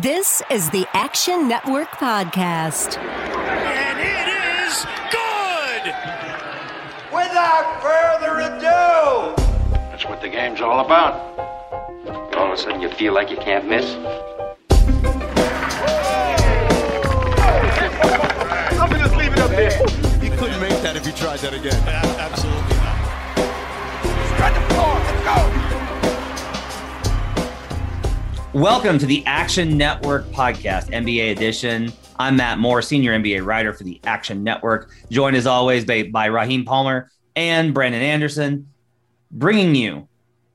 This is the Action Network podcast. And it is good! Without further ado! That's what the game's all about. All of a sudden you feel like you can't miss. I'm gonna just leave it up there. You couldn't make that if you tried that again. Absolutely not. Spread the floor, let's go! Welcome to the Action Network podcast, NBA edition. I'm Matt Moore, senior NBA writer for the Action Network, joined as always by Raheem Palmer and Brandon Anderson, bringing you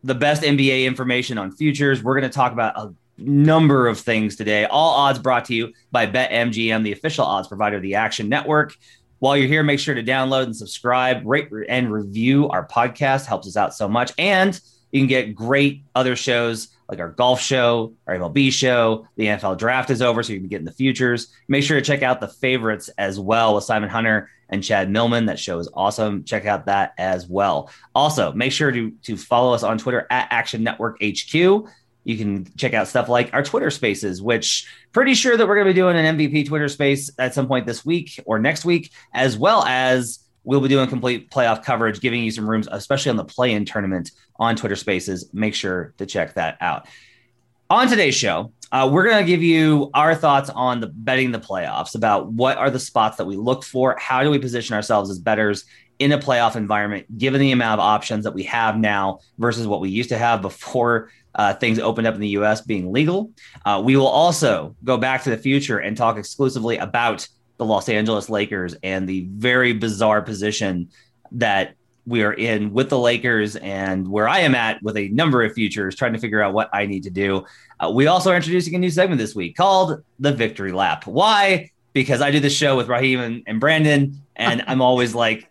the best NBA information on futures. We're going to talk about a number of things today. All odds brought to you by BetMGM, the official odds provider of the Action Network. While you're here, make sure to download and subscribe, rate and review our podcast. Helps us out so much. And you can get great other shows like our golf show, our MLB show. The NFL draft is over, so you can get in the futures. Make sure to check out The Favorites as well with Simon Hunter and Chad Millman. That show is awesome. Check out that as well. Also, make sure to follow us on Twitter at Action Network HQ. You can check out stuff like our Twitter spaces, which pretty sure that we're going to be doing an MVP Twitter space at some point this week or next week, as well as we'll be doing complete playoff coverage, giving you some rooms, especially on the play-in tournament on Twitter Spaces. Make sure to check that out. On today's show, we're going to give you our thoughts on the betting the playoffs, about what are the spots that we look for, how do we position ourselves as bettors in a playoff environment, given the amount of options that we have now versus what we used to have before things opened up in the U.S. being legal. We will also go back to the future and talk exclusively about the Los Angeles Lakers and the very bizarre position that we are in with the Lakers and where I am at with a number of futures, trying to figure out what I need to do. We also are introducing a new segment this week called The Victory Lap. Why? Because I do this show with Raheem and Brandon, and I'm always like,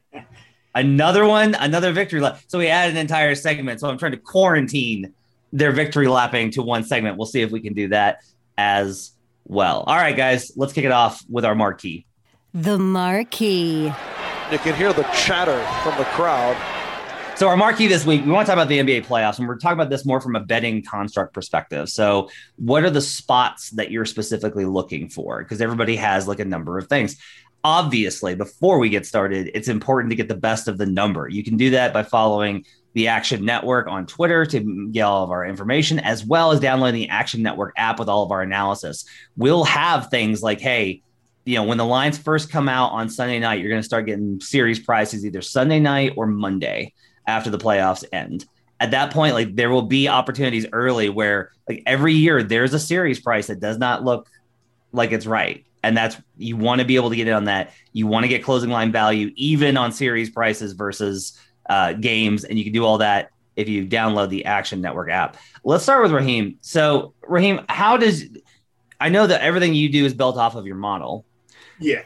another one, another victory lap. So we add an entire segment. So I'm trying to quarantine their victory lapping to one segment. We'll see if we can do that as well. All right, guys, let's kick it off with our marquee. The marquee. You can hear the chatter from the crowd. So our marquee this week, we want to talk about the NBA playoffs, and we're talking about this more from a betting construct perspective. So what are the spots that you're specifically looking for? Because everybody has like a number of things. Obviously, before we get started, it's important to get the best of the number. You can do that by following the Action Network on Twitter to get all of our information, as well as downloading the Action Network app with all of our analysis. We'll have things like, hey, you know, when the lines first come out on Sunday night, you're going to start getting series prices either Sunday night or Monday after the playoffs end. At that point, like, there will be opportunities early where, like, every year there's a series price that does not look like it's right. And that's, you want to be able to get in on that. You want to get closing line value, even on series prices versus games, and you can do all that if you download the Action Network app. Let's start with Raheem. So, Raheem, how does – I know that everything you do is built off of your model. Yeah.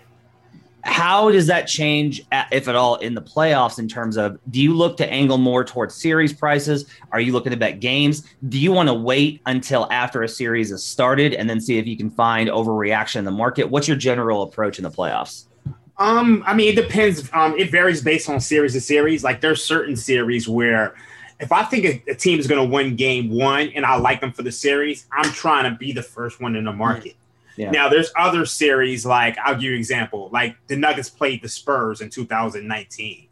How does that change, if at all, in the playoffs in terms of, do you look to angle more towards series prices? Are you looking to bet games? Do you want to wait until after a series is started and then see if you can find overreaction in the market? What's your general approach in the playoffs? I mean, it depends. It varies based on series to series. Like, there's certain series where if I think a team is going to win game one and I like them for the series, I'm trying to be the first one in the market. Yeah. Now, there's other series, like, I'll give you an example. Like, the Nuggets played the Spurs in 2019.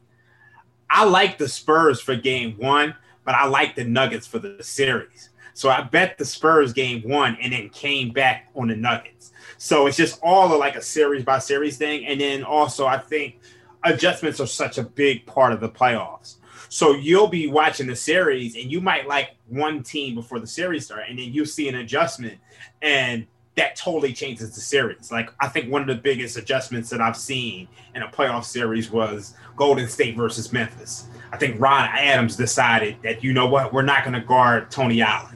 I like the Spurs for game one, but I like the Nuggets for the series. So I bet the Spurs game one and then came back on the Nuggets. So it's just all of like a series by series thing. And then also I think adjustments are such a big part of the playoffs. So you'll be watching the series and you might like one team before the series starts, and then you see an adjustment and that totally changes the series. Like, I think one of the biggest adjustments that I've seen in a playoff series was Golden State versus Memphis. I think Ron Adams decided that, you know what, we're not going to guard Tony Allen.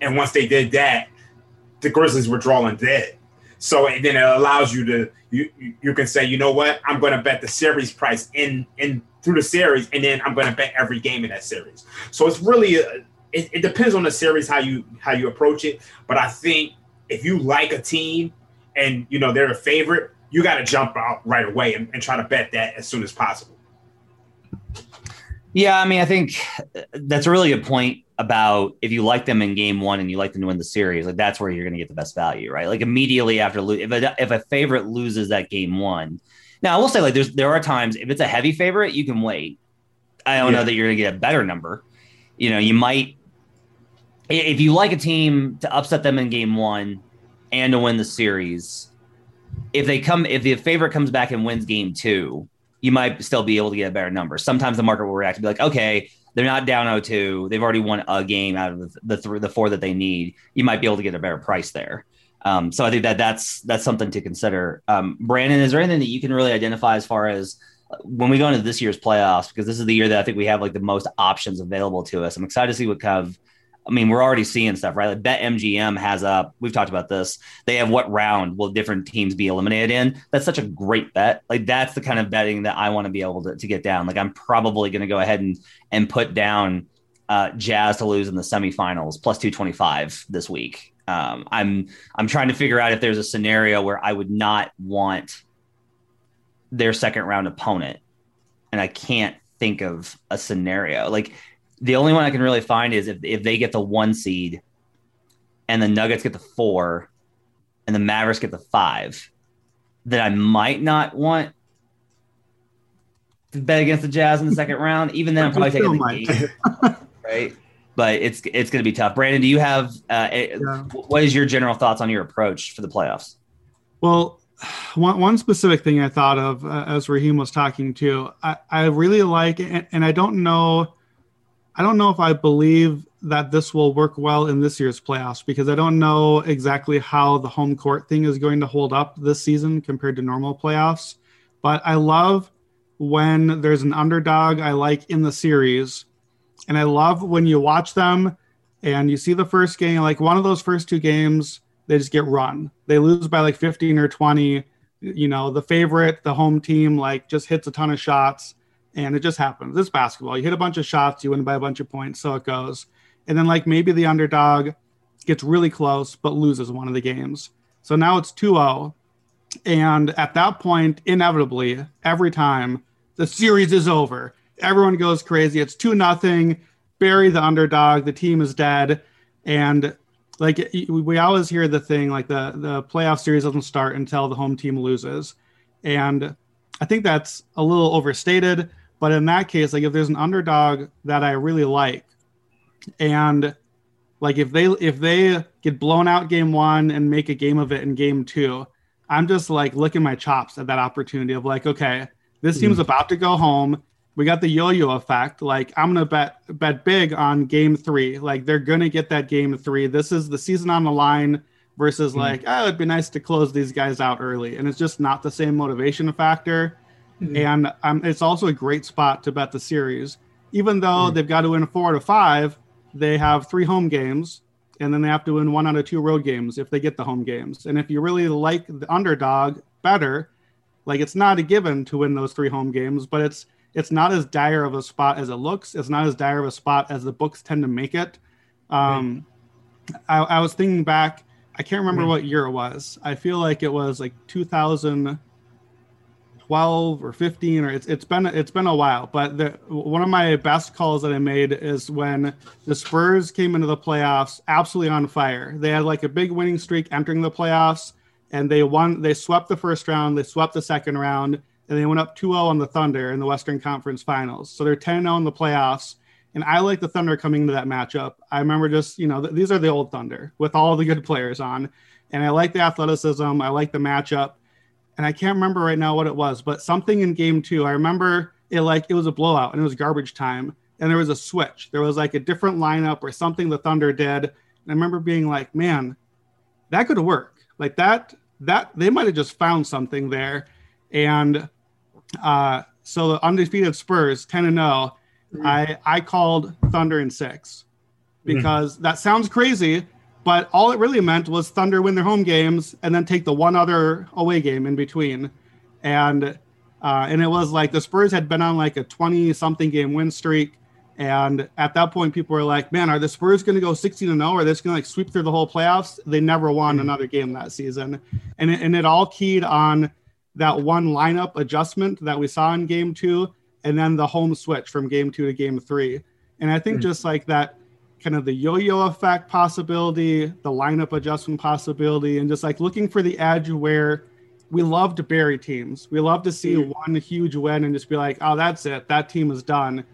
And once they did that, the Grizzlies were drawing dead. So and then it allows you to you can say, you know what, I'm going to bet the series price in through the series, and then I'm going to bet every game in that series. So it's really it depends on the series how you approach it. But I think if you like a team and you know they're a favorite, you got to jump out right away and try to bet that as soon as possible. Yeah, I mean, I think that's a really good point about if you like them in game one and you like them to win the series, like that's where you're going to get the best value, right? Like immediately after, if a favorite loses that game one. Now, I will say, like, there are times if it's a heavy favorite, you can wait. I don't know that you're going to get a better number. You know, you might, if you like a team to upset them in game one and to win the series, if the favorite comes back and wins game two, you might still be able to get a better number. Sometimes the market will react and be like, okay, they're not down 0-2. They've already won a game out of the four that they need. You might be able to get a better price there. So I think that's something to consider. Brandon, is there anything that you can really identify as far as when we go into this year's playoffs? Because this is the year that I think we have like the most options available to us. I'm excited to see what kind of, I mean, we're already seeing stuff, right? Like BetMGM has up, we've talked about this. They have what round will different teams be eliminated in? That's such a great bet. Like that's the kind of betting that I want to be able to get down. Like I'm probably going to go ahead and put down Jazz to lose in the semifinals plus 225 this week. I'm trying to figure out if there's a scenario where I would not want their second round opponent. And I can't think of a scenario. Like the only one I can really find is if they get the 1 seed and the Nuggets get the 4 and the Mavericks get the 5, then I might not want to bet against the Jazz in the second round. Even then, I'm probably taking the game, right? But it's going to be tough. Brandon, do you have what is your general thoughts on your approach for the playoffs? Well, one specific thing I thought of as Raheem was talking to, I really like, and I don't know if I believe that this will work well in this year's playoffs because I don't know exactly how the home court thing is going to hold up this season compared to normal playoffs. But I love when there's an underdog I like in the series. And I love when you watch them and you see the first game, like one of those first two games, they just get run. They lose by like 15 or 20. You know, the favorite, the home team, like just hits a ton of shots and it just happens. It's basketball. You hit a bunch of shots, you win by a bunch of points, so it goes. And then like maybe the underdog gets really close but loses one of the games. So now it's 2-0. And at that point, inevitably, every time, the series is over. Everyone goes crazy. It's 2-0. Bury the underdog. The team is dead. And like we always hear the thing, like the playoff series doesn't start until the home team loses. And I think that's a little overstated. But in that case, like if there's an underdog that I really like, and like if they get blown out game one and make a game of it in game two, I'm just like licking my chops at that opportunity of like, okay, this team's about to go home. We got the yo-yo effect. Like I'm going to bet big on game three. Like they're going to get that game three. This is the season on the line versus like, oh, it'd be nice to close these guys out early. And it's just not the same motivation factor. Mm-hmm. And it's also a great spot to bet the series, even though they've got to win 4 out of 5. They have 3 home games and then they have to win 1 out of 2 road games if they get the home games. And if you really like the underdog better, like it's not a given to win those 3 home games, but it's not as dire of a spot as it looks. It's not as dire of a spot as the books tend to make it. I was thinking back. I can't remember what year it was. I feel like it was like 2012 or 15, or it's been a while. But one of my best calls that I made is when the Spurs came into the playoffs absolutely on fire. They had like a big winning streak entering the playoffs, and they won. They swept the first round. They swept the second round. And they went up 2-0 on the Thunder in the Western Conference Finals. So they're 10-0 in the playoffs. And I like the Thunder coming into that matchup. I remember just, you know, these are the old Thunder with all the good players on. And I like the athleticism. I like the matchup. And I can't remember right now what it was, but something in game two, I remember it like it was a blowout and it was garbage time. And there was a switch. There was like a different lineup or something the Thunder did. And I remember being like, man, that could work. Like that they might have just found something there. And so the undefeated Spurs 10-0, I called Thunder in 6 because that sounds crazy, but all it really meant was Thunder win their home games and then take the one other away game in between. And it was like the Spurs had been on like a 20 something game win streak. And at that point, people were like, man, are the Spurs going to go 16-0? Are they just going to like sweep through the whole playoffs? They never won another game that season. And it all keyed on that one lineup adjustment that we saw in game two and then the home switch from game 2 to game 3. And I think just like that kind of the yo-yo effect possibility, the lineup adjustment possibility, and just like looking for the edge where we love to bury teams. We love to see one huge win and just be like, oh, that's it. That team is done.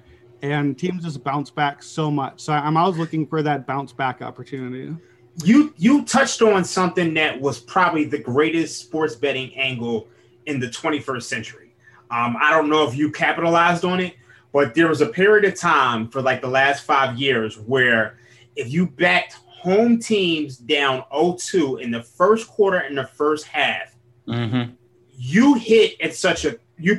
And teams just bounce back so much. So I'm always looking for that bounce back opportunity. You touched on something that was probably the greatest sports betting angle in the 21st century. I don't know if you capitalized on it, but there was a period of time for like the last 5 years where if you backed home teams down 0-2 in the first quarter and the first half, you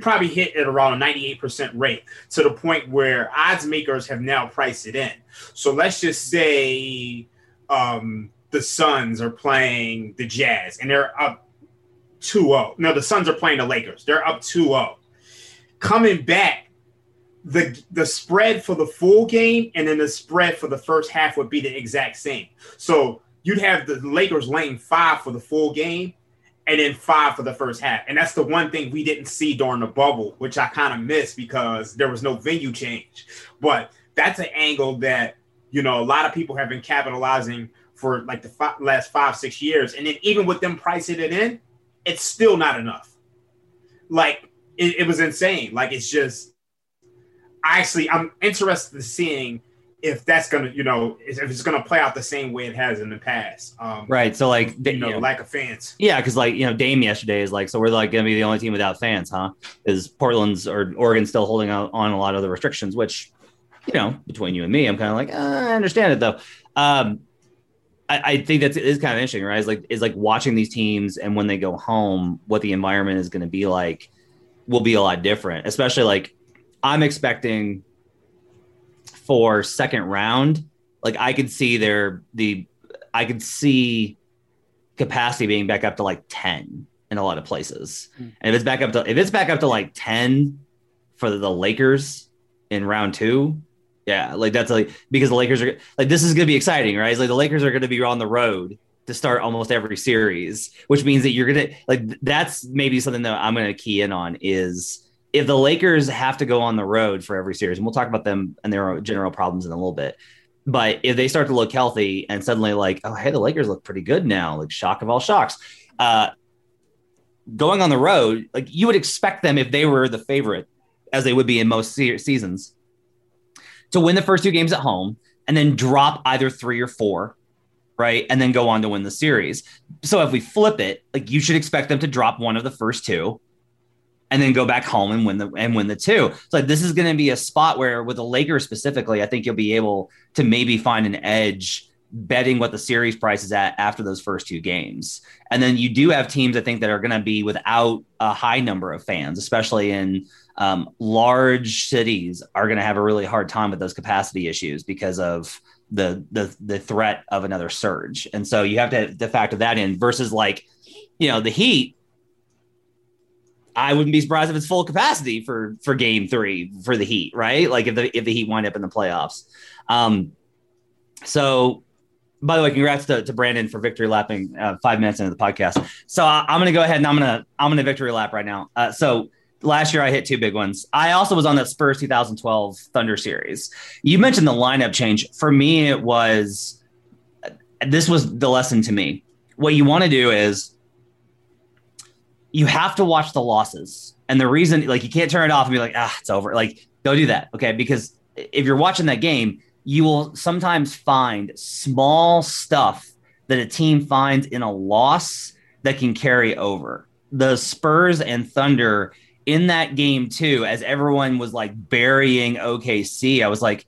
probably hit at around a 98% rate, to the point where odds makers have now priced it in. So let's just say the Suns are playing the Jazz and they're up 2-0. No, the Suns are playing the Lakers. They're up 2-0. Coming back, the spread for the full game and then the spread for the first half would be the exact same. So you'd have the Lakers laying 5 for the full game and then 5 for the first half. And that's the one thing we didn't see during the bubble, which I kind of missed because there was no venue change. But that's an angle that, you know, a lot of people have been capitalizing for like the last 5-6 years. And then even with them pricing it in, it's still not enough. Like, it was insane. Like, it's just, I'm interested in seeing if that's going to, you know, if it's going to play out the same way it has in the past. Right. So, like, lack of fans. Yeah. Cause, like, you know, Dame yesterday is like, so we're like going to be the only team without fans, huh? Is Portland's or Oregon still holding out on a lot of the restrictions, which, you know, between you and me, I'm kind of like, I understand it though. I think that is kind of interesting, right? It's like watching these teams and when they go home, what the environment is going to be like will be a lot different, especially like I'm expecting for second round, like I could see capacity being back up to like 10 in a lot of places. And if it's back up to like 10 for the Lakers in round 2, yeah, like that's like, because the Lakers are like, this is going to be exciting, right? It's like the Lakers are going to be on the road to start almost every series, which means that you're going to like, that's maybe something that I'm going to key in on is, if the Lakers have to go on the road for every series, and we'll talk about them and their general problems in a little bit, but if they start to look healthy and suddenly like, oh, hey, the Lakers look pretty good now, like shock of all shocks, going on the road, like you would expect them, if they were the favorite, as they would be in most seasons, to win the first 2 games at home and then drop either 3 or 4, right? And then go on to win the series. So if we flip it, like you should expect them to drop one of the first 2, and then go back home and win the 2. It's like, this is going to be a spot where with the Lakers specifically, I think you'll be able to maybe find an edge betting what the series price is at after those first 2 games. And then you do have teams, I think, that are going to be without a high number of fans, especially in large cities, are going to have a really hard time with those capacity issues because of the threat of another surge. And so you have to factor that in versus like, you know, the Heat, I wouldn't be surprised if it's full capacity for game 3 for the Heat, right? Like if the Heat wind up in the playoffs. So by the way, congrats to Brandon for victory lapping 5 minutes into the podcast. So I'm going to go ahead and I'm going to victory lap right now. So last year I hit 2 big ones. I also was on that Spurs 2012 Thunder series. You mentioned the lineup change. For me, this was the lesson to me. What you want to do is, you have to watch the losses. And the reason, like, you can't turn it off and be like, it's over. Like, go do that. Okay. Because if you're watching that game, you will sometimes find small stuff that a team finds in a loss that can carry over. The Spurs and Thunder in that game too, as everyone was like burying OKC, I was like,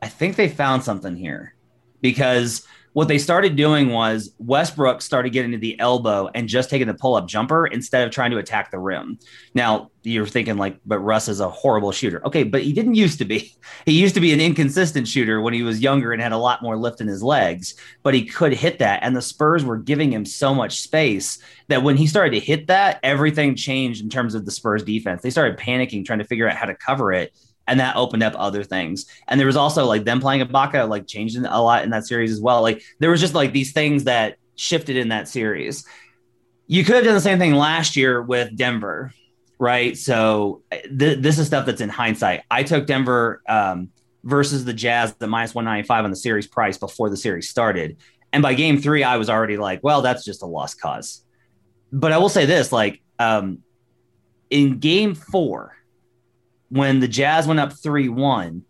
I think they found something here, because what they started doing was Westbrook started getting to the elbow and just taking the pull-up jumper instead of trying to attack the rim. Now you're thinking like, but Russ is a horrible shooter. Okay, but he didn't used to be. He used to be an inconsistent shooter when he was younger and had a lot more lift in his legs, but he could hit that. And the Spurs were giving him so much space that when he started to hit that, everything changed in terms of the Spurs defense. They started panicking, trying to figure out how to cover it. And that opened up other things. And there was also like them playing Ibaka, like changed a lot in that series as well. Like there was just like these things that shifted in that series. You could have done the same thing last year with Denver. right? So this is stuff that's in hindsight. I took Denver versus the Jazz at minus 195 on the series price before the series started. And by game three, I was already like, well, that's just a lost cause. But I will say this, like in game four, when the Jazz went up 3-1,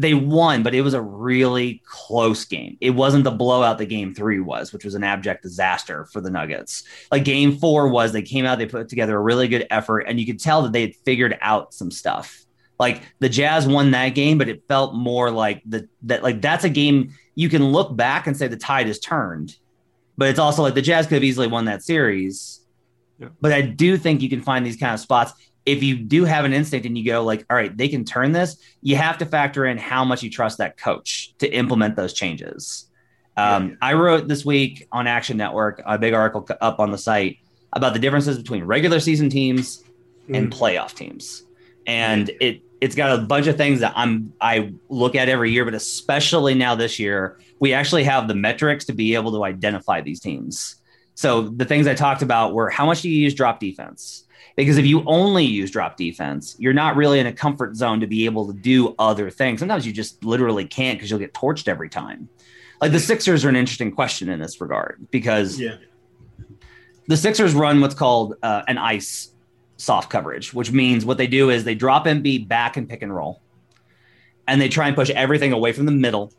they won, but it was a really close game. It wasn't the blowout that game three was, which was an abject disaster for the Nuggets. Like game four was, they came out, they put together a really good effort, and you could tell that they had figured out some stuff. Like the Jazz won that game, but it felt more like that's a game you can look back and say the tide has turned, but it's also like the Jazz could have easily won that series. Yeah. But I do think you can find these kind of spots. If you do have an instinct and you go like, all right, they can turn this, you have to factor in how much you trust that coach to implement those changes. I wrote this week on Action Network, a big article up on the site about the differences between regular season teams and playoff teams. And it's got a bunch of things that I look at every year, but especially now this year, we actually have the metrics to be able to identify these teams. So the things I talked about were how much do you use drop defense? Because if you only use drop defense, you're not really in a comfort zone to be able to do other things. Sometimes you just literally can't because you'll get torched every time. Like the Sixers are an interesting question in this regard because the Sixers run what's called an ice soft coverage, which means what they do is they drop Embiid back and pick and roll. And they try and push everything away from the middle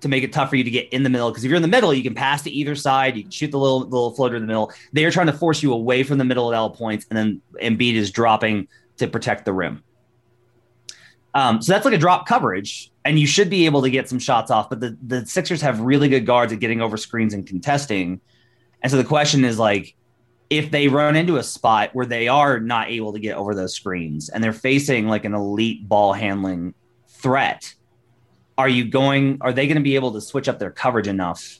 to make it tough for you to get in the middle. Because if you're in the middle, you can pass to either side. You can shoot the little floater in the middle. They are trying to force you away from the middle at all points. And then Embiid is dropping to protect the rim. So that's like a drop coverage. And you should be able to get some shots off. But the Sixers have really good guards at getting over screens and contesting. And so the question is like, if they run into a spot where they are not able to get over those screens and they're facing like an elite ball handling threat, are they going to be able to switch up their coverage enough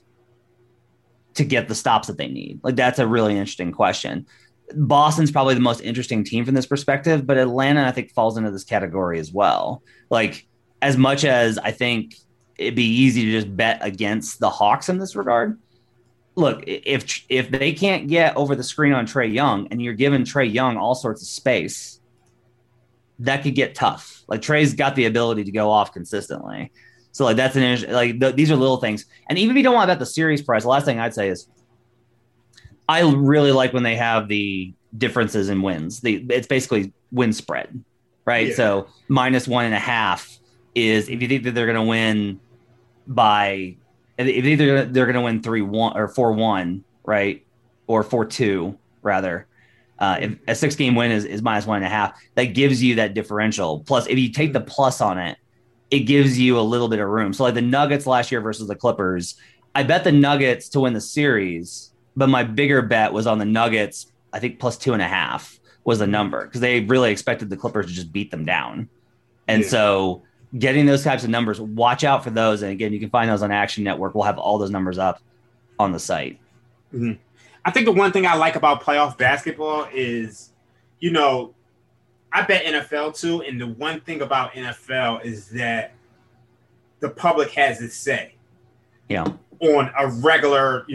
to get the stops that they need? Like, that's a really interesting question. Boston's probably the most interesting team from this perspective, but Atlanta, I think, falls into this category as well. Like, as much as I think it'd be easy to just bet against the Hawks in this regard. Look, if they can't get over the screen on Trae Young and you're giving Trae Young all sorts of space, that could get tough. Like Trae's got the ability to go off consistently. So like, that's an, like these are little things. And even if you don't want to bet the series price, the last thing I'd say is I really like when they have the differences in wins. It's basically win spread, right? Yeah. So minus 1.5 is if you think that they're going to win by, if either they're going to win 3-1 or 4-1, right? Or 4-2 rather. If a 6-game win is minus 1.5, that gives you that differential. Plus, if you take the plus on it, it gives you a little bit of room. So like the Nuggets last year versus the Clippers, I bet the Nuggets to win the series, but my bigger bet was on the Nuggets. I think plus 2.5 was the number because they really expected the Clippers to just beat them down. And so getting those types of numbers, watch out for those. And again, you can find those on Action Network. We'll have all those numbers up on the site. Mm-hmm. I think the one thing I like about playoff basketball is, you know, I bet NFL too. And the one thing about NFL is that the public has its say on a regular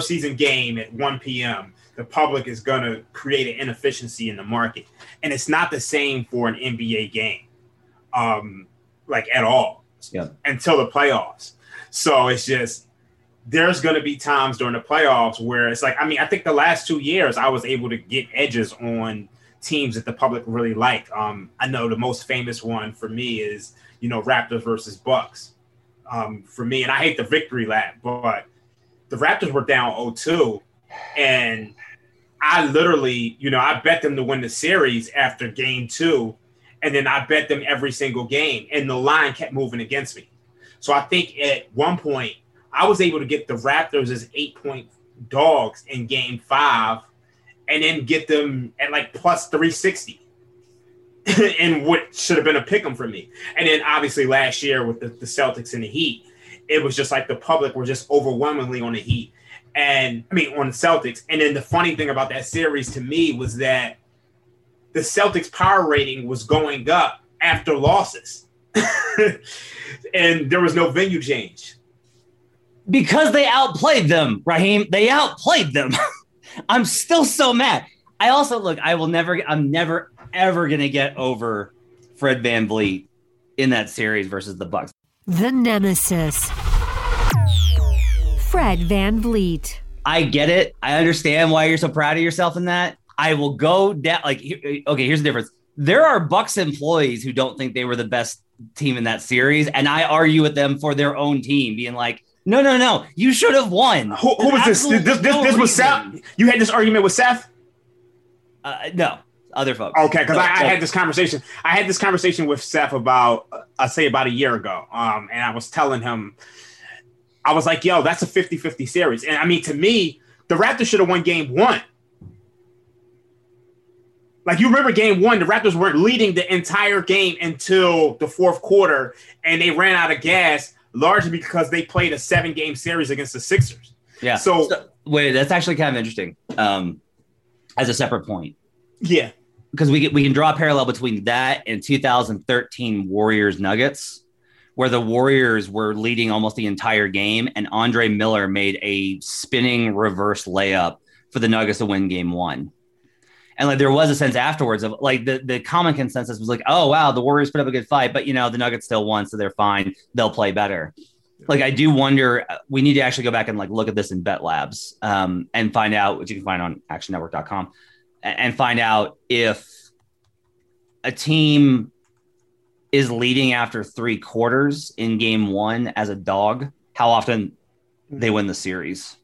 season game at 1 p.m. The public is going to create an inefficiency in the market. And it's not the same for an NBA game, like at all until the playoffs. So it's just, there's going to be times during the playoffs where it's like, I mean, I think the last 2 years I was able to get edges on teams that the public really like. I know the most famous one for me is, Raptors versus Bucks for me. And I hate the victory lap, but the Raptors were down 0-2. And I literally, I bet them to win the series after game two. And then I bet them every single game. And the line kept moving against me. So I think at one point, I was able to get the Raptors as 8-point dogs in game five and then get them at like plus 360 in what should have been a pick 'em for me. And then obviously last year with the Celtics and the Heat, it was just like the public were just overwhelmingly on the Heat on the Celtics. And then the funny thing about that series to me was that the Celtics power rating was going up after losses and there was no venue change. Because they outplayed them, Raheem. They outplayed them. I'm still so mad. I also look, I'm never ever going to get over Fred VanVleet in that series versus the Bucks. The nemesis, Fred VanVleet. I get it. I understand why you're so proud of yourself in that. I will go down. Like, okay, here's the difference. There are Bucks employees who don't think they were the best team in that series, and I argue with them for their own team, being like, no, you should have won. Who was this? This was Seth? You had this argument with Seth? No, other folks. Okay, because I had this conversation. I had this conversation with Seth about a year ago, and I was telling him, I was like, yo, that's a 50-50 series. And, I mean, to me, the Raptors should have won game one. Like, you remember game one, the Raptors weren't leading the entire game until the fourth quarter, and they ran out of gas largely because they played a 7-game series against the Sixers. Yeah. So wait, that's actually kind of interesting as a separate point. Yeah. Because we can draw a parallel between that and 2013 Warriors Nuggets, where the Warriors were leading almost the entire game, and Andre Miller made a spinning reverse layup for the Nuggets to win game one. And like there was a sense afterwards of like the common consensus was like, oh, wow, the Warriors put up a good fight, but, you know, the Nuggets still won, so they're fine. They'll play better. Like, I do wonder, we need to actually go back and like look at this in Bet Labs and find out, which you can find on actionnetwork.com, and find out if a team is leading after three quarters in game one as a dog, how often they win the series.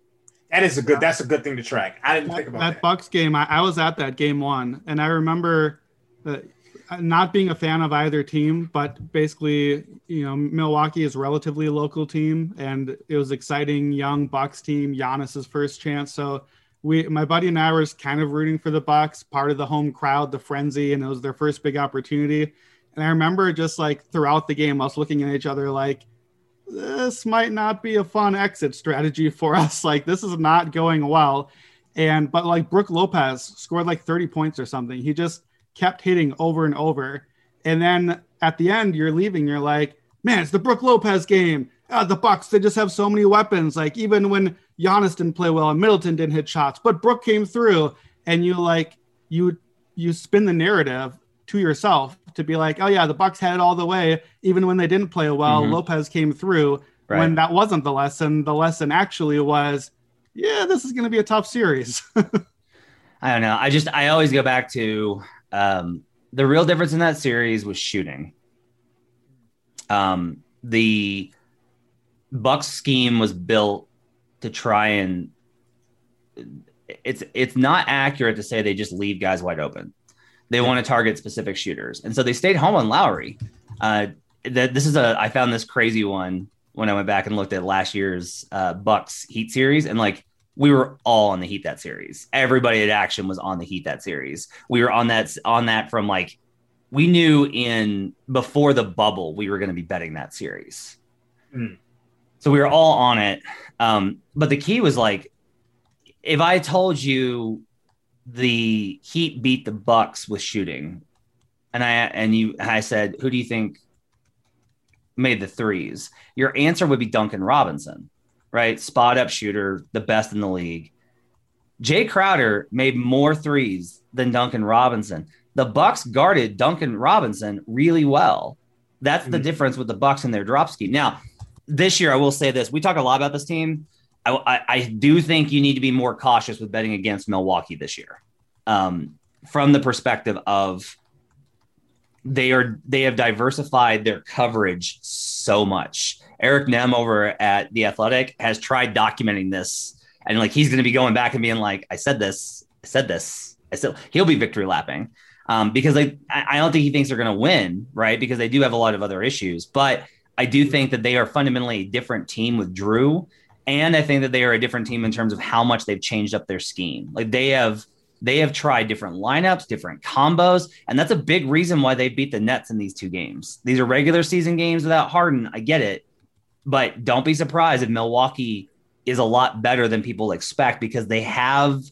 That's a good thing to track. I didn't think about that. That Bucks game, I was at that game one, and I remember not being a fan of either team, but basically, you know, Milwaukee is a relatively local team, and it was exciting, young Bucks team, Giannis's first chance. So my buddy and I were kind of rooting for the Bucks, part of the home crowd, the frenzy, and it was their first big opportunity. And I remember just like throughout the game, us looking at each other like, this might not be a fun exit strategy for us. Like, this is not going well. But like Brook Lopez scored like 30 points or something. He just kept hitting over and over. And then at the end, you're leaving. You're like, man, it's the Brook Lopez game. The Bucks, they just have so many weapons. Like, even when Giannis didn't play well and Middleton didn't hit shots, but Brook came through, and you spin the narrative to yourself to be like, oh yeah, the Bucks had it all the way. Even when they didn't play well, mm-hmm. Lopez came through right. When that wasn't the lesson. The lesson actually was, yeah, this is going to be a tough series. I don't know. I always go back to the real difference in that series was shooting. The Bucks scheme was built to try and it's not accurate to say they just leave guys wide open. They want to target specific shooters. And so they stayed home on Lowry. I found this crazy one when I went back and looked at last year's Bucks Heat series. And like, we were all on the Heat that series. Everybody at Action was on the Heat that series. We were on that from like, we knew before the bubble, we were going to be betting that series. Mm. So we were all on it. But the key was like, if I told you, the Heat beat the Bucks with shooting, and I said, who do you think made the threes? Your answer would be Duncan Robinson, right? Spot up shooter, the best in the league. Jay Crowder made more threes than Duncan Robinson. The Bucks guarded Duncan Robinson really well. That's the difference with the Bucks and their drop scheme. Now, this year, I will say this: we talk a lot about this team. I do think you need to be more cautious with betting against Milwaukee this year, from the perspective of they have diversified their coverage so much. Eric Nem over at The Athletic has tried documenting this, and like he's going to be going back and being like, I said this. He'll be victory lapping because I don't think he thinks they're going to win, right? Because they do have a lot of other issues, but I do think that they are fundamentally a different team with Drew. And I think that they are a different team in terms of how much they've changed up their scheme. Like they have tried different lineups, different combos. And that's a big reason why they beat the Nets in these two games. These are regular season games without Harden. I get it. But don't be surprised if Milwaukee is a lot better than people expect, because they have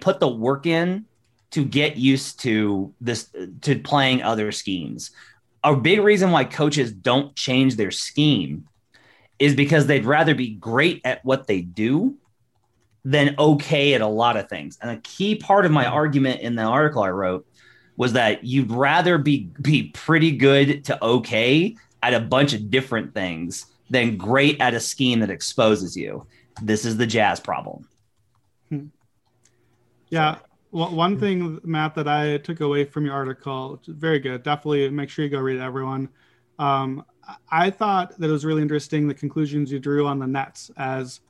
put the work in to get used to this, to playing other schemes. A big reason why coaches don't change their scheme is because they'd rather be great at what they do than okay at a lot of things. And a key part of my argument in the article I wrote was that you'd rather be pretty good to okay at a bunch of different things than great at a scheme that exposes you. This is the Jazz problem. Yeah. Well, one thing, Matt, that I took away from your article, very good. Definitely make sure you go read it, everyone. I thought that it was really interesting, the conclusions you drew on the Nets as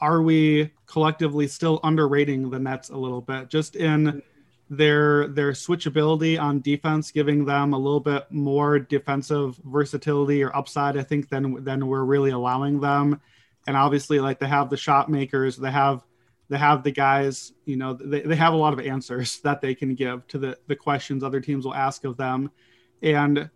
are we collectively still underrating the Nets a little bit, just in their switchability on defense, giving them a little bit more defensive versatility or upside, I think, than we're really allowing them. And obviously, like, they have the shot makers, they have the guys, you know, they have a lot of answers that they can give to the questions other teams will ask of them. And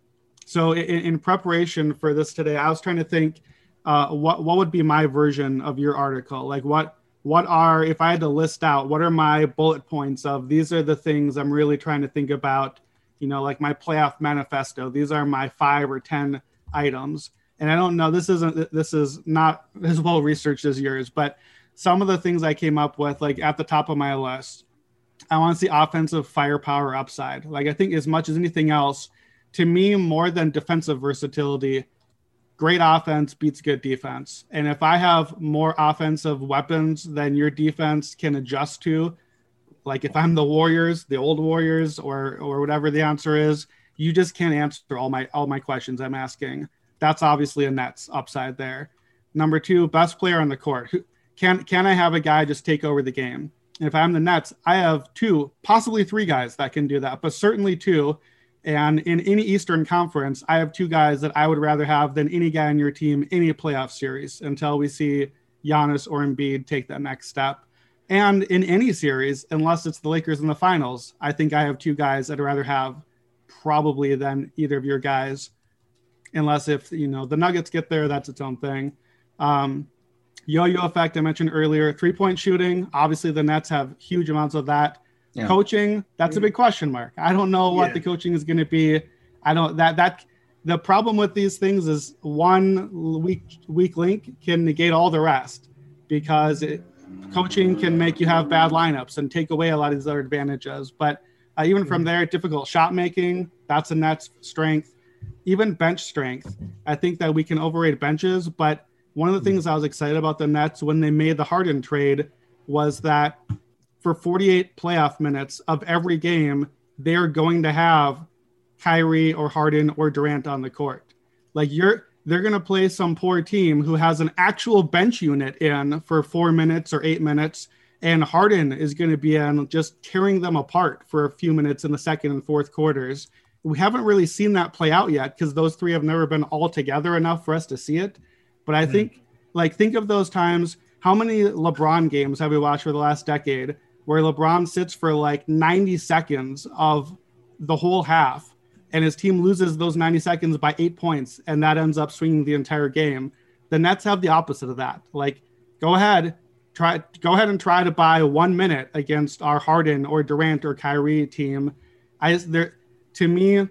so in preparation for this today, I was trying to think what would be my version of your article? Like what are, if I had to list out, what are my bullet points of these are the things I'm really trying to think about, you know, like my playoff manifesto, these are my 5 or 10 items. And I don't know, this is not as well researched as yours, but some of the things I came up with, like at the top of my list, I want to see offensive firepower upside. Like I think as much as anything else, to me, more than defensive versatility, great offense beats good defense. And if I have more offensive weapons than your defense can adjust to, like if I'm the Warriors, the old Warriors, or whatever the answer is, you just can't answer all my questions I'm asking. That's obviously a Nets upside there. Number two, best player on the court. Can I have a guy just take over the game? And if I'm the Nets, I have 2, possibly 3 guys that can do that, but certainly 2. And in any Eastern Conference, I have 2 guys that I would rather have than any guy on your team, any playoff series, until we see Giannis or Embiid take that next step. And in any series, unless it's the Lakers in the finals, I think I have 2 guys I'd rather have probably than either of your guys. Unless if, you know, the Nuggets get there, that's its own thing. Yo-yo effect, I mentioned earlier, 3-point shooting. Obviously, the Nets have huge amounts of that. Yeah. Coaching, that's a big question mark. I don't know what the coaching is going to be. I don't that the problem with these things is one weak link can negate all the rest, because coaching can make you have bad lineups and take away a lot of these other advantages. But even from there, difficult shot making, that's a Nets strength. Even bench strength, I think that we can overrate benches. But one of the things I was excited about the Nets when they made the Harden trade was that for 48 playoff minutes of every game, they're going to have Kyrie or Harden or Durant on the court. Like they're going to play some poor team who has an actual bench unit in for 4 minutes or 8 minutes. And Harden is going to be in just tearing them apart for a few minutes in the second and fourth quarters. We haven't really seen that play out yet, because those 3 have never been all together enough for us to see it. But I think, like, think of those times. How many LeBron games have we watched for the last decade where LeBron sits for like 90 seconds of the whole half and his team loses those 90 seconds by 8 points, and that ends up swinging the entire game? The Nets have the opposite of that. Like, go ahead and try to buy 1 minute against our Harden or Durant or Kyrie team. To me,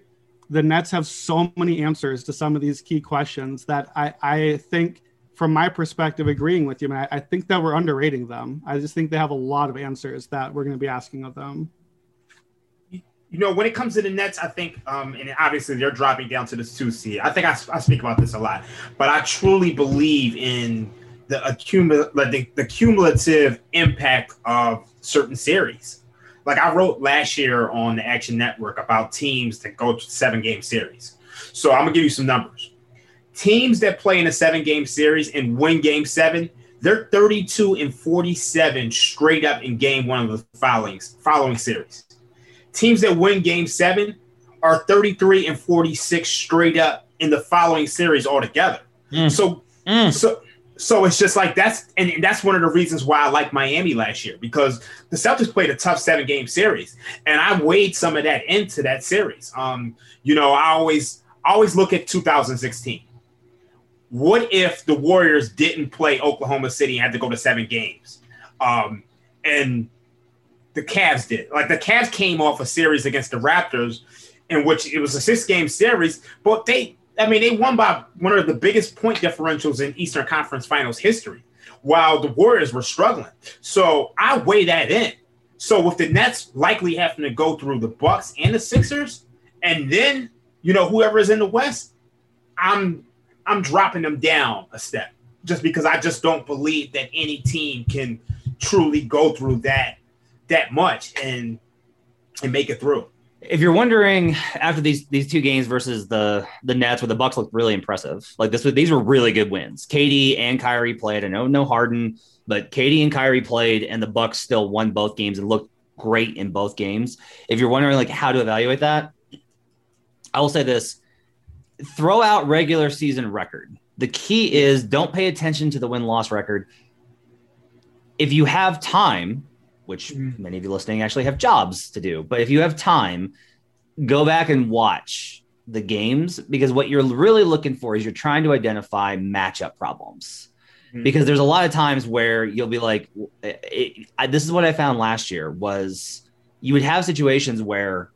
the Nets have so many answers to some of these key questions that I think, from my perspective, agreeing with you, man, I think that we're underrating them. I just think they have a lot of answers that we're going to be asking of them. You know, when it comes to the Nets, I think, and obviously they're dropping down to this 2 seed. I think I speak about this a lot, but I truly believe in the cumulative impact of certain series. Like I wrote last year on the Action Network about teams that go to 7-game series. So I'm going to give you some numbers. Teams that play in a 7-game series and win Game 7, they're 32-47 straight up in Game 1 of the following series. Teams that win Game 7 are 33-46 straight up in the following series altogether. So it's just like and that's one of the reasons why I like Miami last year, because the Celtics played a tough 7-game series, and I weighed some of that into that series. You know, I always look at 2016. What if the Warriors didn't play Oklahoma City and had to go to 7 games? And the Cavs did. Like, the Cavs came off a series against the Raptors in which it was a 6-game series, but they won by one of the biggest point differentials in Eastern Conference Finals history. while the Warriors were struggling. So I weigh that in. So with the Nets likely having to go through the Bucks and the Sixers, and then, you know, whoever is in the West, I'm dropping them down a step just because I just don't believe that any team can truly go through that much and make it through. If you're wondering, after these two games versus the Nets, where the Bucks looked really impressive, like these were really good wins. KD and Kyrie played. I know no Harden, but KD and Kyrie played, and the Bucks still won both games and looked great in both games. If you're wondering like how to evaluate that, I will say this: throw out regular season record. The key is don't pay attention to the win-loss record. If you have time, which many of you listening actually have jobs to do, but if you have time, go back and watch the games, because what you're really looking for is you're trying to identify matchup problems, because there's a lot of times where you'll be like, this is what I found last year was you would have situations where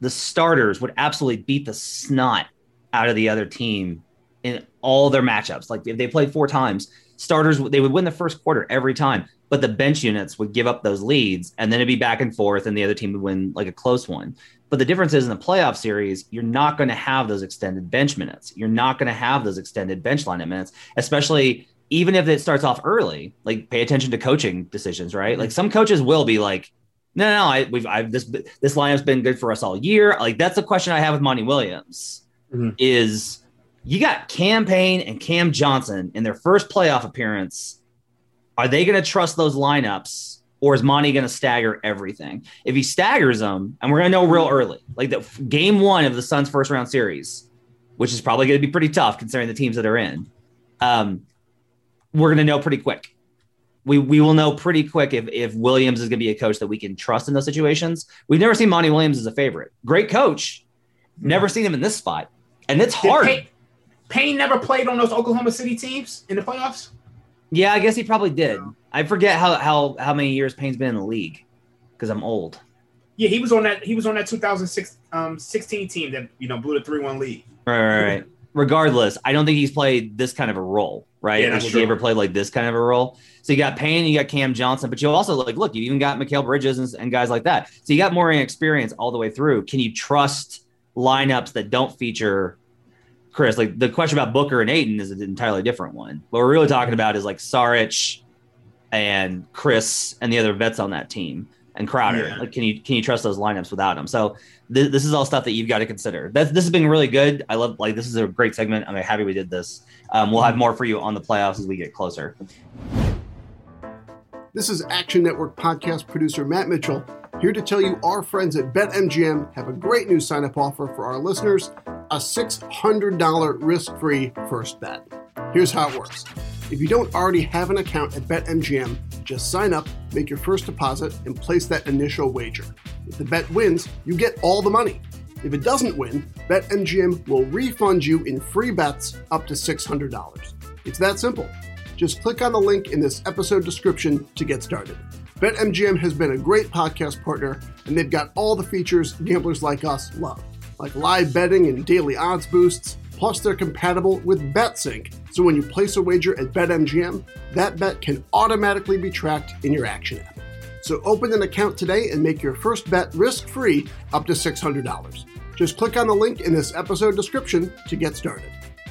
the starters would absolutely beat the snot out of the other team in all their matchups. Like if they played four times, starters, they would win the first quarter every time, but the bench units would give up those leads, and then it'd be back and forth, and the other team would win like a close one. But the difference is in the playoff series, you're not going to have those extended bench minutes. You're not going to have those extended bench lineup minutes, especially even if it starts off early. Like pay attention to coaching decisions, right? Like some coaches will be like, this lineup's been good for us all year. Like that's the question I have with Monty Williams is you got Cam Payne and Cam Johnson in their first playoff appearance. Are they going to trust those lineups, or is Monty going to stagger everything? If he staggers them, and we're going to know real early, like the game one of the Suns' first round series, which is probably going to be pretty tough considering the teams that are in, we're going to know pretty quick. We will know pretty quick if Williams is going to be a coach that we can trust in those situations. We've never seen Monty Williams as a favorite. Great coach. Never seen him in this spot. And it's hard. Payne never played on those Oklahoma City teams in the playoffs? Yeah, I guess he probably did. I forget how many years Payne's been in the league because I'm old. Yeah, he was on that 2016 team that, you know, blew the 3-1 lead. Right. Regardless, I don't think he's played this kind of a role, right? Yeah, that's true. He ever played like this kind of a role. So you got Payne, you got Cam Johnson, but you also like, look, you even got Mikal Bridges and guys like that. So you got more inexperience all the way through. Can you trust lineups that don't feature Chris? Like the question about Booker and Ayton is an entirely different one. What we're really talking about is like Saric and Chris and the other vets on that team and Crowder. Yeah. Like, can you trust those lineups without them? So this is all stuff that you've got to consider. This has been really good. I love, like, this is a great segment. I'm happy we did this. We'll have more for you on the playoffs as we get closer. This is Action Network podcast producer Matt Mitchell here to tell you our friends at BetMGM have a great new sign-up offer for our listeners. A $600 risk-free first bet. Here's how it works. If you don't already have an account at BetMGM, just sign up, make your first deposit, and place that initial wager. If the bet wins, you get all the money. If it doesn't win, BetMGM will refund you in free bets up to $600. It's that simple. Just click on the link in this episode description to get started. BetMGM has been a great podcast partner, and they've got all the features gamblers like us love, like live betting and daily odds boosts. Plus, they're compatible with BetSync, so when you place a wager at BetMGM, that bet can automatically be tracked in your Action app. So open an account today and make your first bet risk-free up to $600. Just click on the link in this episode description to get started.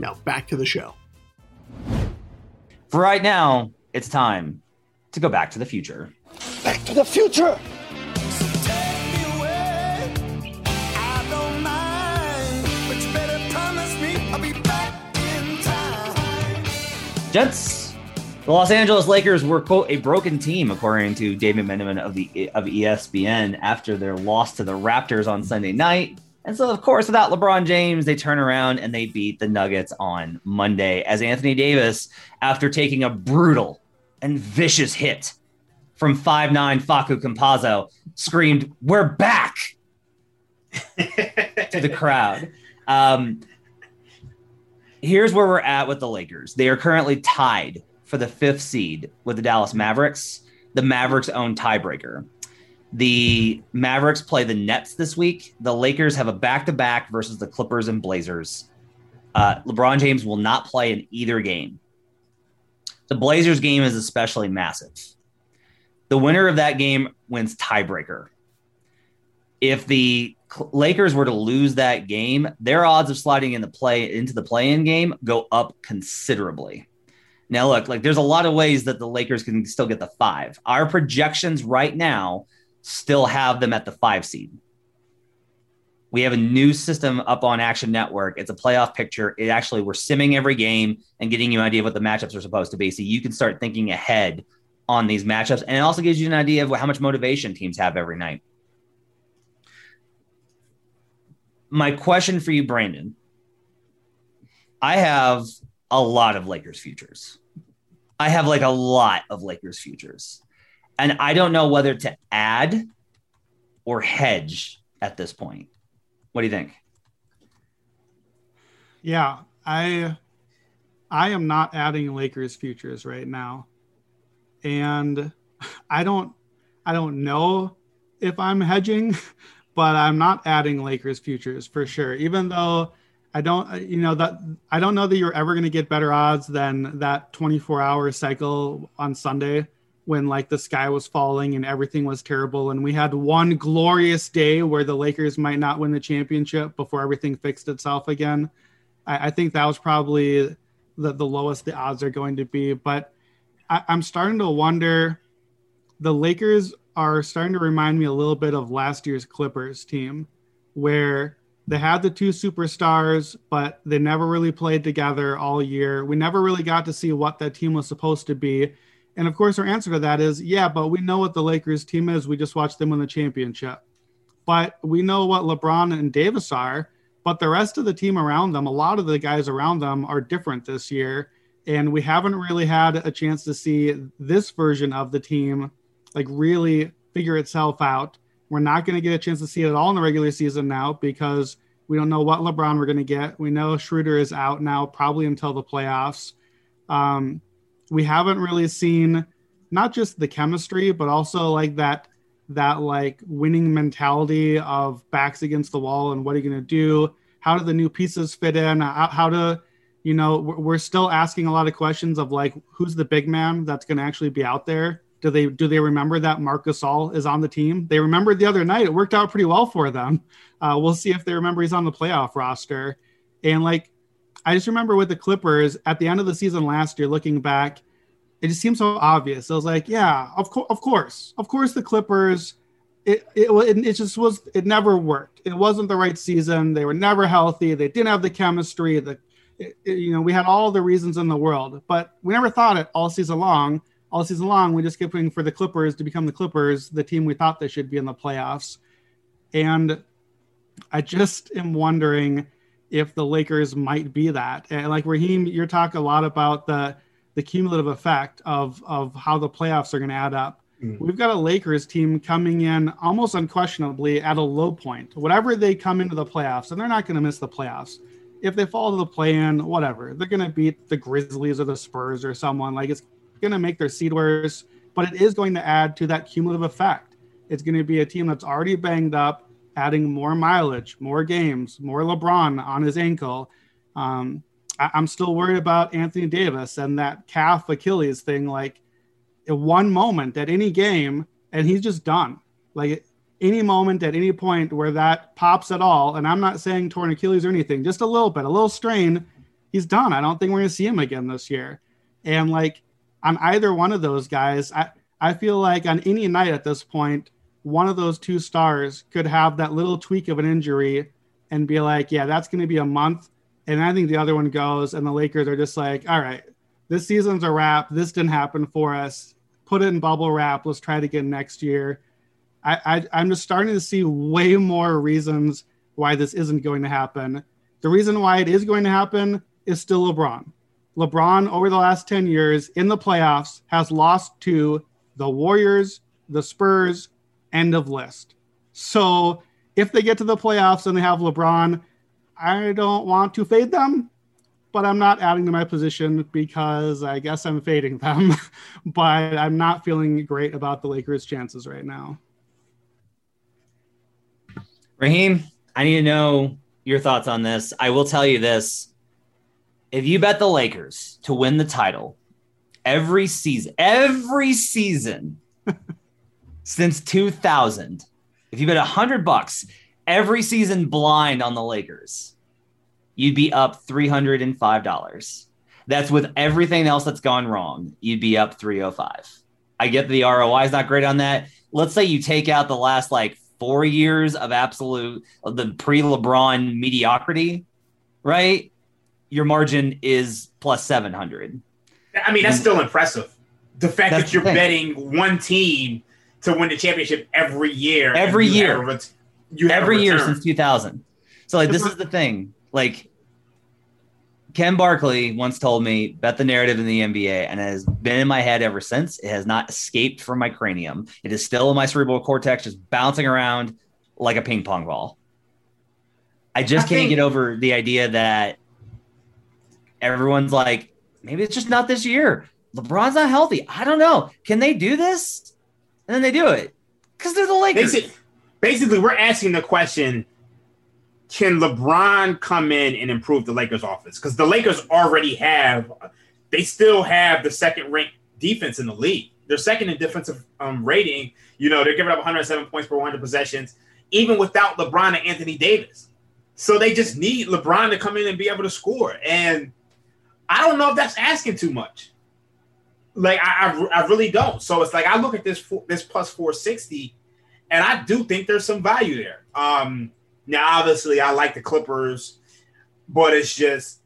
Now back to the show. For right now, it's time to go back to the future. Back to the future! So take me away. I don't mind, but you better promise me I'll be back in time. Gents, the Los Angeles Lakers were, quote, a broken team, according to Dave McMenamin of ESPN after their loss to the Raptors on Sunday night. And so, of course, without LeBron James, they turn around and they beat the Nuggets on Monday as Anthony Davis, after taking a brutal and vicious hit from 5'9" Facu Campazzo screamed, "We're back!" to the crowd. Here's where we're at with the Lakers. They are currently tied for the 5th seed with the Dallas Mavericks. The Mavericks own tiebreaker. The Mavericks play the Nets this week. The Lakers have a back-to-back versus the Clippers and Blazers. LeBron James will not play in either game. The Blazers game is especially massive. The winner of that game wins tiebreaker. If the Lakers were to lose that game, their odds of sliding into the play-in game go up considerably. Now, look, like there's a lot of ways that the Lakers can still get the 5. Our projections right now still have them at the 5 seed. We have a new system up on Action Network. It's a playoff picture. It actually, we're simming every game and getting you an idea of what the matchups are supposed to be. So you can start thinking ahead on these matchups. And it also gives you an idea of how much motivation teams have every night. My question for you, Brandon, I have a lot of Lakers futures. I have like a lot of Lakers futures. And I don't know whether to add or hedge at this point. What do you think? Yeah, I am not adding Lakers futures right now. And I don't know if I'm hedging, but I'm not adding Lakers futures for sure. Even though I don't know that you're ever going to get better odds than that 24-hour cycle on Sunday when like the sky was falling and everything was terrible. And we had one glorious day where the Lakers might not win the championship before everything fixed itself again. I think that was probably the lowest the odds are going to be, but I'm starting to wonder, the Lakers are starting to remind me a little bit of last year's Clippers team where they had the two superstars, but they never really played together all year. We never really got to see what that team was supposed to be. And of course, our answer to that is, yeah, but we know what the Lakers team is. We just watched them win the championship. But we know what LeBron and Davis are, but the rest of the team around them, a lot of the guys around them are different this year. And we haven't really had a chance to see this version of the team like really figure itself out. We're not going to get a chance to see it at all in the regular season now because we don't know what LeBron we're going to get. We know Schroeder is out now, probably until the playoffs. We haven't really seen not just the chemistry, but also like that like winning mentality of backs against the wall and what are you going to do? How do the new pieces fit in? We're still asking a lot of questions of like, who's the big man that's going to actually be out there? Do they remember that Marc Gasol is on the team? They remembered the other night. It worked out pretty well for them. We'll see if they remember he's on the playoff roster. And like, I just remember with the Clippers at the end of the season last year, looking back, it just seemed so obvious. I was like, yeah, of course the Clippers. It never worked. It wasn't the right season. They were never healthy. They didn't have the chemistry. We had all the reasons in the world, but we never thought it all season long. All season long, we just kept waiting for the Clippers to become the Clippers, the team we thought they should be in the playoffs. And I just am wondering if the Lakers might be that. And like Raheem, you're talking a lot about the cumulative effect of how the playoffs are going to add up. Mm-hmm. We've got a Lakers team coming in almost unquestionably at a low point. Whatever they come into the playoffs, and they're not going to miss the playoffs. If they fall to the play-in, whatever, they're going to beat the Grizzlies or the Spurs or someone. Like it's going to make their seed worse, but it is going to add to that cumulative effect. It's going to be a team that's already banged up, adding more mileage, more games, more LeBron on his ankle. I'm still worried about Anthony Davis and that calf Achilles thing. Like at one moment at any game, and he's just done. Like any moment at any point where that pops at all, and I'm not saying torn Achilles or anything, just a little bit, a little strain, he's done. I don't think we're going to see him again this year. And like, on either one of those guys, I feel like on any night at this point, one of those two stars could have that little tweak of an injury and be like, yeah, that's going to be a month. And I think the other one goes, and the Lakers are just like, all right, this season's a wrap. This didn't happen for us. Put it in bubble wrap. Let's try it again next year. I'm just starting to see way more reasons why this isn't going to happen. The reason why it is going to happen is still LeBron. LeBron over the last 10 years in the playoffs has lost to the Warriors, the Spurs, end of list. So if they get to the playoffs and they have LeBron, I don't want to fade them, but I'm not adding to my position because I guess I'm fading them. But I'm not feeling great about the Lakers' chances right now. Raheem, I need to know your thoughts on this. I will tell you this. If you bet the Lakers to win the title every season since 2000, if you bet $100 every season blind on the Lakers, you'd be up $305. That's with everything else that's gone wrong. You'd be up $305. I get the ROI is not great on that. Let's say you take out the last 4 years of the pre-LeBron mediocrity, right? Your margin is plus 700. I mean, that's still impressive. The fact that you're betting one team to win the championship every year. Every year. Every year since 2000. So, this is the thing. Ken Barkley once told me, bet the narrative in the NBA, and it has been in my head ever since. It has not escaped from my cranium. It is still in my cerebral cortex, just bouncing around like a ping pong ball. I can't get over the idea that everyone's like, maybe it's just not this year. LeBron's not healthy. I don't know. Can they do this? And then they do it because they're the Lakers. Basically, we're asking the question, can LeBron come in and improve the Lakers' offense? Because the Lakers still have the second-ranked defense in the league. They're second in defensive rating. They're giving up 107 points per 100 possessions, even without LeBron and Anthony Davis. So they just need LeBron to come in and be able to score. And I don't know if that's asking too much. I really don't. So it's I look at this plus 460, and I do think there's some value there. Now, obviously, I like the Clippers, but it's just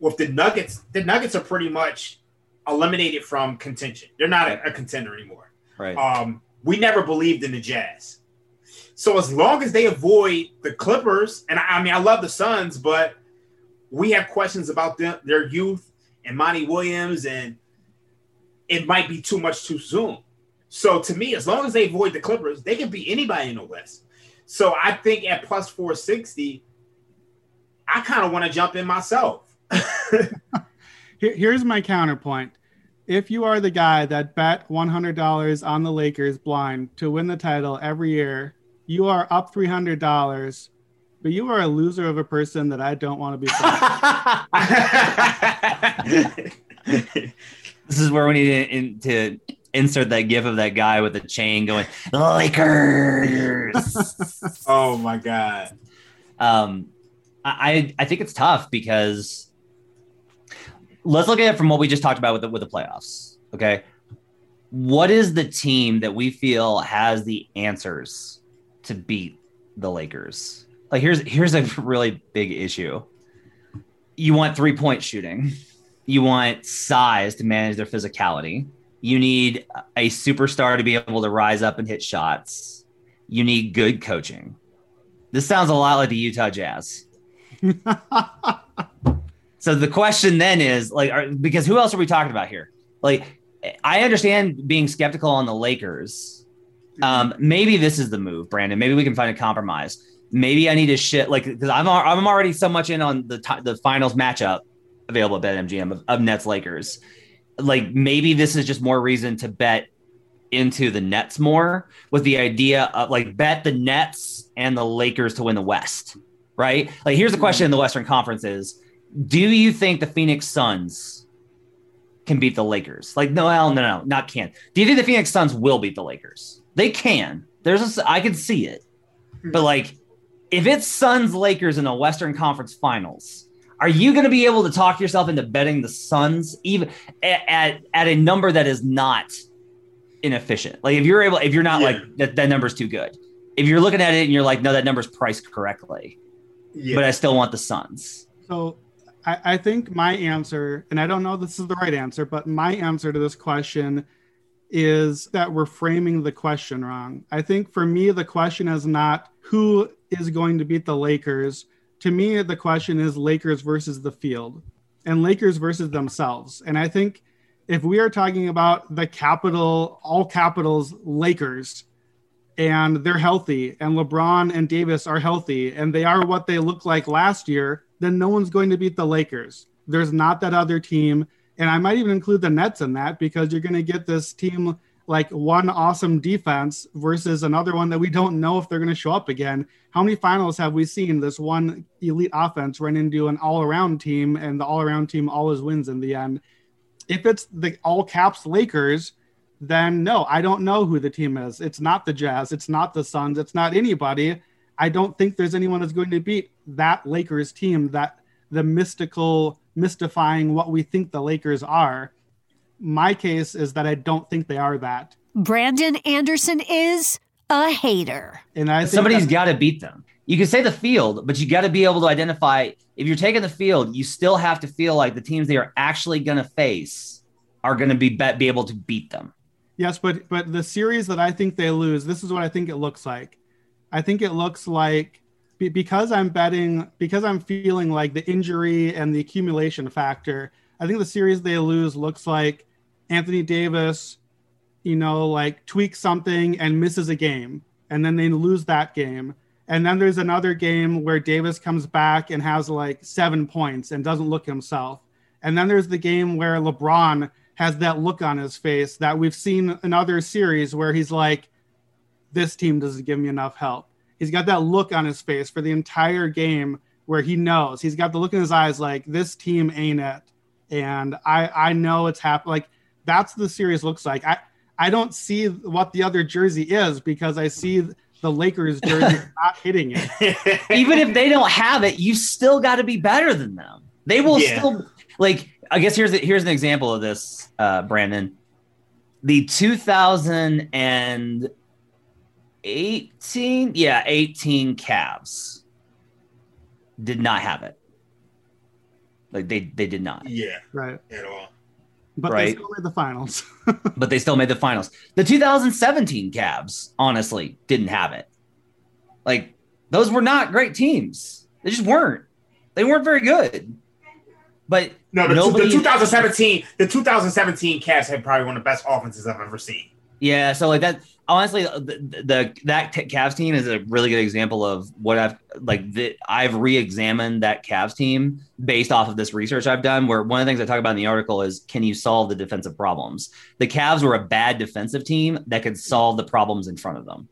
with the Nuggets are pretty much eliminated from contention. They're not a contender anymore. Right. We never believed in the Jazz. So as long as they avoid the Clippers, and I love the Suns, but we have questions about their youth and Monty Williams, and it might be too much too soon. So to me, as long as they avoid the Clippers, they can beat anybody in the West. So I think at plus 460, I kind of want to jump in myself. Here's my counterpoint. If you are the guy that bet $100 on the Lakers blind to win the title every year, you are up $300, but you are a loser of a person that I don't want to be. This is where we need to insert that gif of that guy with the chain going, Lakers. Oh, my God. I think it's tough because let's look at it from what we just talked about with the playoffs, okay? What is the team that we feel has the answers to beat the Lakers? Here's a really big issue. You want three-point shooting. You want size to manage their physicality. You need a superstar to be able to rise up and hit shots. You need good coaching. This sounds a lot like the Utah Jazz. So the question then is, because who else are we talking about here? I understand being skeptical on the Lakers. Maybe this is the move, Brandon. Maybe we can find a compromise. Maybe I need to because I'm already so much in on the finals matchup available at BetMGM of Nets Lakers. Maybe this is just more reason to bet into the Nets more with the idea of bet the Nets and the Lakers to win the West, right? Here's the question in the Western Conference is, do you think the Phoenix Suns can beat the Lakers? No, not can. Do you think the Phoenix Suns will beat the Lakers? They can. I can see it. But if it's Suns Lakers in a Western Conference Finals, are you going to be able to talk yourself into betting the Suns even at a number that is not inefficient? That number's too good. If you're looking at it and you're no, that number's priced correctly, but I still want the Suns. So I think my answer, and I don't know if this is the right answer, but my answer to this question is that we're framing the question wrong. I think for me, the question is not who is going to beat the Lakers. To me, the question is Lakers versus the field. and Lakers versus themselves. And I think if we are talking about the capital, all capitals, Lakers, and they're healthy, and LeBron and Davis are healthy, and they are what they looked like last year, then no one's going to beat the Lakers. There's not that other team. And I might even include the Nets in that, because you're going to get this team, like one awesome defense versus another one that we don't know if they're going to show up again. How many finals have we seen this one elite offense run into an all-around team, and the all-around team always wins in the end? If it's the all-caps Lakers, then no, I don't know who the team is. It's not the Jazz. It's not the Suns. It's not anybody. I don't think there's anyone that's going to beat that Lakers team, that the mystical, mystifying what we think the Lakers are. My case is that I don't think they are that. Brandon Anderson is a hater. And I think somebody's got to beat them. You can say the field, but you got to be able to identify. If you're taking the field, you still have to feel like the teams they are actually going to face are going to be able to beat them. Yes, but the series that I think they lose, this is what I think it looks like. I think it looks like, because I'm betting, because I'm feeling like the injury and the accumulation factor, I think the series they lose looks like Anthony Davis, tweaks something and misses a game, and then they lose that game. And then there's another game where Davis comes back and has 7 points and doesn't look himself. And then there's the game where LeBron has that look on his face that we've seen in other series where he's like, this team doesn't give me enough help. He's got that look on his face for the entire game where he knows. He's got the look in his eyes like, this team ain't it. And I know it's happened. That's the series looks like. I don't see what the other jersey is, because I see the Lakers jersey not hitting it. Even if they don't have it, you still got to be better than them. They will still I guess here's an example of this, Brandon. The 2018 Cavs did not have it. They did not. Yeah. Right. At all. But right? They still made the finals. But they still made the finals. The 2017 Cavs, honestly, didn't have it. Those were not great teams. They just weren't. They weren't very good. But no, the 2017 Cavs had probably one of the best offenses I've ever seen. Yeah, so that honestly, that Cavs team is a really good example of what I've re-examined that Cavs team based off of this research I've done, where one of the things I talk about in the article is, can you solve the defensive problems? The Cavs were a bad defensive team that could solve the problems in front of them.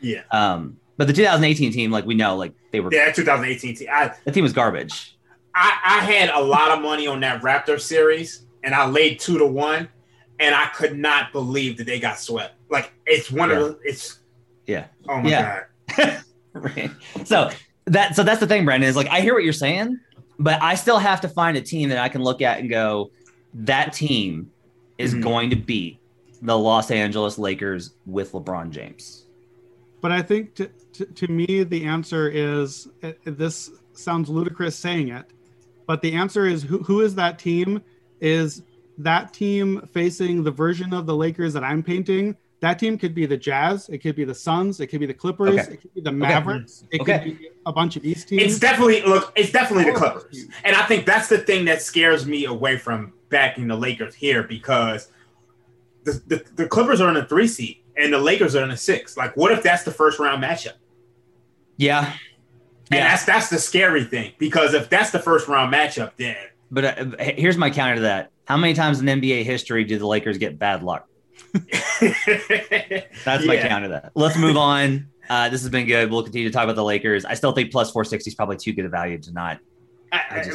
Yeah. But the 2018 team, we know, they were. Yeah, 2018 team. That team was garbage. I had a lot of money on that Raptor series, and I laid 2-1. And I could not believe that they got swept. It's one of the, it's yeah. Oh my god. Right. So that's the thing, Brandon. Is I hear what you're saying, but I still have to find a team that I can look at and go, that team is going to beat the Los Angeles Lakers with LeBron James. But I think to me the answer is, this sounds ludicrous saying it, but the answer is who is that team is. That team facing the version of the Lakers that I'm painting, that team could be the Jazz, it could be the Suns, it could be the Clippers, it could be the Mavericks, it could be a bunch of East teams. It's definitely the Clippers. And I think that's the thing that scares me away from backing the Lakers here, because the Clippers are in a 3 seed and the Lakers are in a 6. What if that's the first round matchup? Yeah. And that's the scary thing, because if that's the first round matchup, then. But here's my counter to that. How many times in NBA history do the Lakers get bad luck? That's my counter to that. Let's move on. This has been good. We'll continue to talk about the Lakers. I still think plus 460 is probably too good a value to not.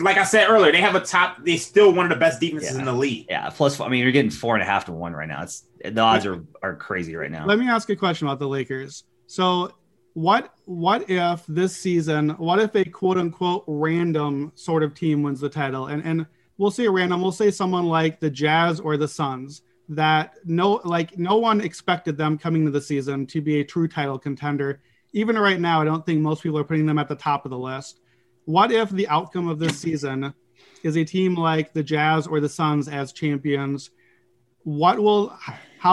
Like I said earlier, they have they're still one of the best defenses in the league. Yeah, plus, you're getting 4.5 to 1 right now. The odds are crazy right now. Let me ask a question about the Lakers. So what if this season, what if a quote-unquote random sort of team wins the title? And we'll say random. We'll say someone like the Jazz or the Suns that no one expected them coming into the season to be a true title contender. Even right now, I don't think most people are putting them at the top of the list. What if the outcome of this season is a team like the Jazz or the Suns as champions? How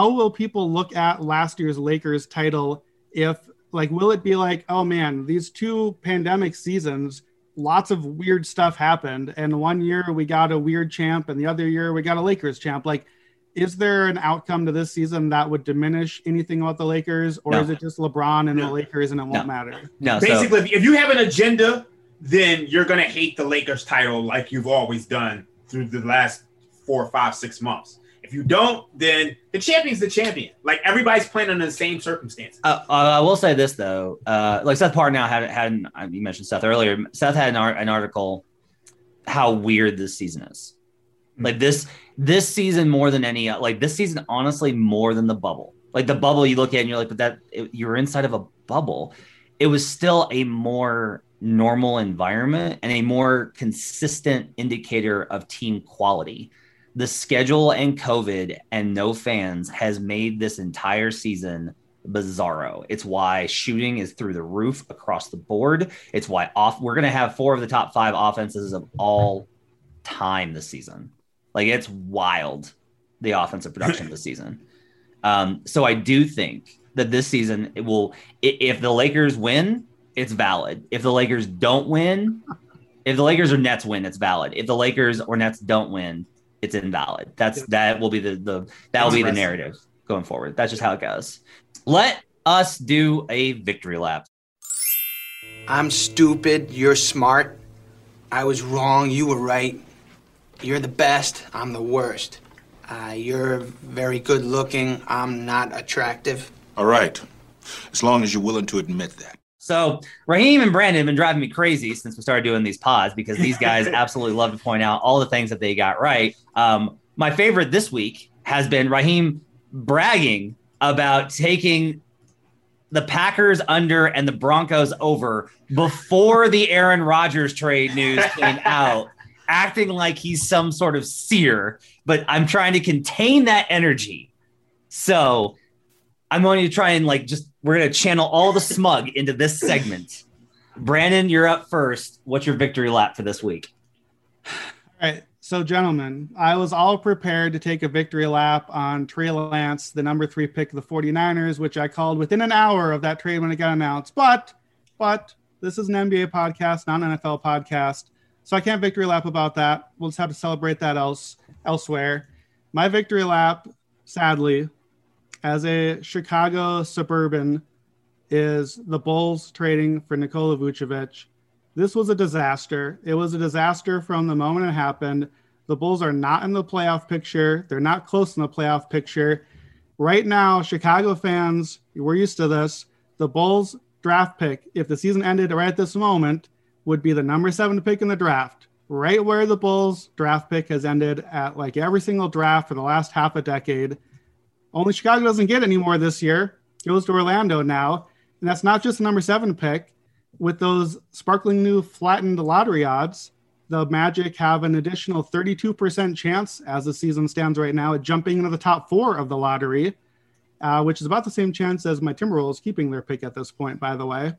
will people look at last year's Lakers title? If will it be oh man, these two pandemic seasons lots of weird stuff happened. And one year we got a weird champ and the other year we got a Lakers champ. Like, is there an outcome to this season that would diminish anything about the Lakers, or is it just LeBron and the Lakers and it won't matter? No. Basically, if you have an agenda, then you're going to hate the Lakers title like you've always done through the last 4, 5, 6 months. If you don't, then the champion's the champion. Like, everybody's playing under the same circumstances. I will say this, though. Like, Seth Partnow you mentioned Seth earlier. Seth had an article, how weird this season is. Like, this season more than any – like, this season, honestly, more than the bubble. Like, the bubble you look at and you're like, but you're inside of a bubble. It was still a more normal environment and a more consistent indicator of team quality. The schedule and COVID and no fans has made this entire season bizarro. It's why shooting is through the roof across the board. It's why we're going to have 4 of the top 5 offenses of all time this season. Like, it's wild, the offensive production this season. So I do think that this season it will. If the Lakers win, it's valid. If the Lakers don't win, if the Lakers or Nets win, it's valid. If the Lakers or Nets don't win, it's invalid. That will be the narrative going forward. That's just how it goes. Let us do a victory lap. I'm stupid. You're smart. I was wrong. You were right. You're the best. I'm the worst. You're very good looking. I'm not attractive. All right. As long as you're willing to admit that. So Raheem and Brandon have been driving me crazy since we started doing these pods because these guys absolutely love to point out all the things that they got right. My favorite this week has been Raheem bragging about taking the Packers under and the Broncos over before the Aaron Rodgers trade news came out, acting like he's some sort of seer. But I'm trying to contain that energy. So I'm going to try and we're going to channel all the smug into this segment. Brandon, you're up first. What's your victory lap for this week? All right. So, gentlemen, I was all prepared to take a victory lap on Trey Lance, the number 3 pick of the 49ers, which I called within an hour of that trade when it got announced. But this is an NBA podcast, not an NFL podcast. So I can't victory lap about that. We'll just have to celebrate that elsewhere. My victory lap, sadly, as a Chicago suburban, is the Bulls trading for Nikola Vucevic. This was a disaster. It was a disaster from the moment it happened. The Bulls are not in the playoff picture. They're not close in the playoff picture. Right now, Chicago fans, we're used to this. The Bulls draft pick, if the season ended right at this moment, would be the number 7 pick in the draft, right where the Bulls draft pick has ended at like every single draft for the last half a decade. Only Chicago doesn't get any more this year. It goes to Orlando now. And that's not just the number 7 pick. With those sparkling new flattened lottery odds, the Magic have an additional 32% chance, as the season stands right now, at jumping into the top 4 of the lottery, which is about the same chance as my Timberwolves keeping their pick at this point, by the way.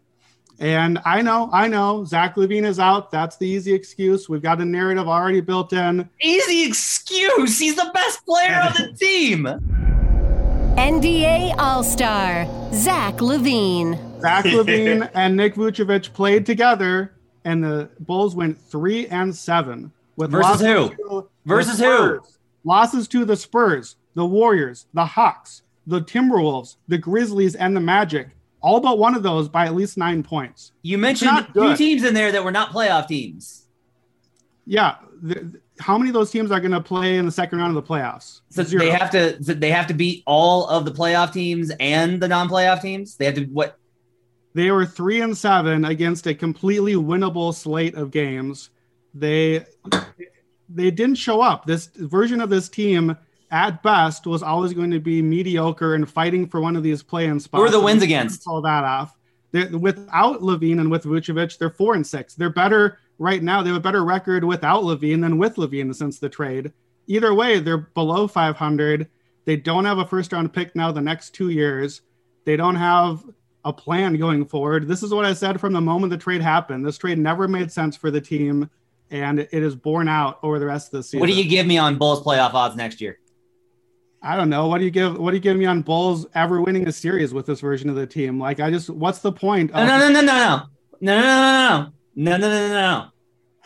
And I know, Zach LaVine is out. That's the easy excuse. We've got a narrative already built in. Easy excuse? He's the best player on the team. NBA All-Star, Zach LaVine. Zach LaVine and Nick Vucevic played together, and the Bulls went 3-7. Losses to the Spurs, the Warriors, the Hawks, the Timberwolves, the Grizzlies, and the Magic. All but one of those by at least 9 points. You mentioned 2 teams in there that were not playoff teams. Yeah. How many of those teams are going to play in the second round of the playoffs? So they have to. They have to beat all of the playoff teams and the non-playoff teams. They have to what? They were 3-7 against a completely winnable slate of games. They didn't show up. This version of this team, at best, was always going to be mediocre and fighting for one of these play-in spots. Who are the wins against? Pull that off. Without LaVine and with Vucevic, they're 4-6. They're better. Right now, they have a better record without LaVine than with LaVine since the trade. Either way, they're below 500. They don't have a first-round pick now the next 2 years. They don't have a plan going forward. This is what I said from the moment the trade happened. This trade never made sense for the team, and it is borne out over the rest of the season. What do you give me on Bulls playoff odds next year? I don't know. What do you give me on Bulls ever winning a series with this version of the team? Like, what's the point? No. No.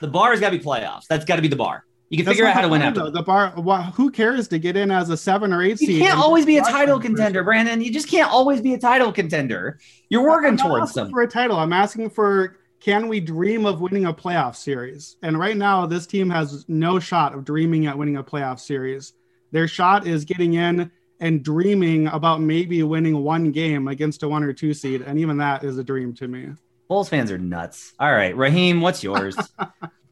The bar has got to be playoffs. That's got to be the bar. You can figure out how to win after. The bar, who cares to get in as a 7 or 8 seed? You can't always be a title contender, Brandon. You just can't always be a title contender. You're working towards something. I'm not asking for a title. I'm asking for, can we dream of winning a playoff series? And right now, this team has no shot of dreaming at winning a playoff series. Their shot is getting in and dreaming about maybe winning one game against a 1 or 2 seed. And even that is a dream to me. Bulls fans are nuts. All right, Raheem, what's yours?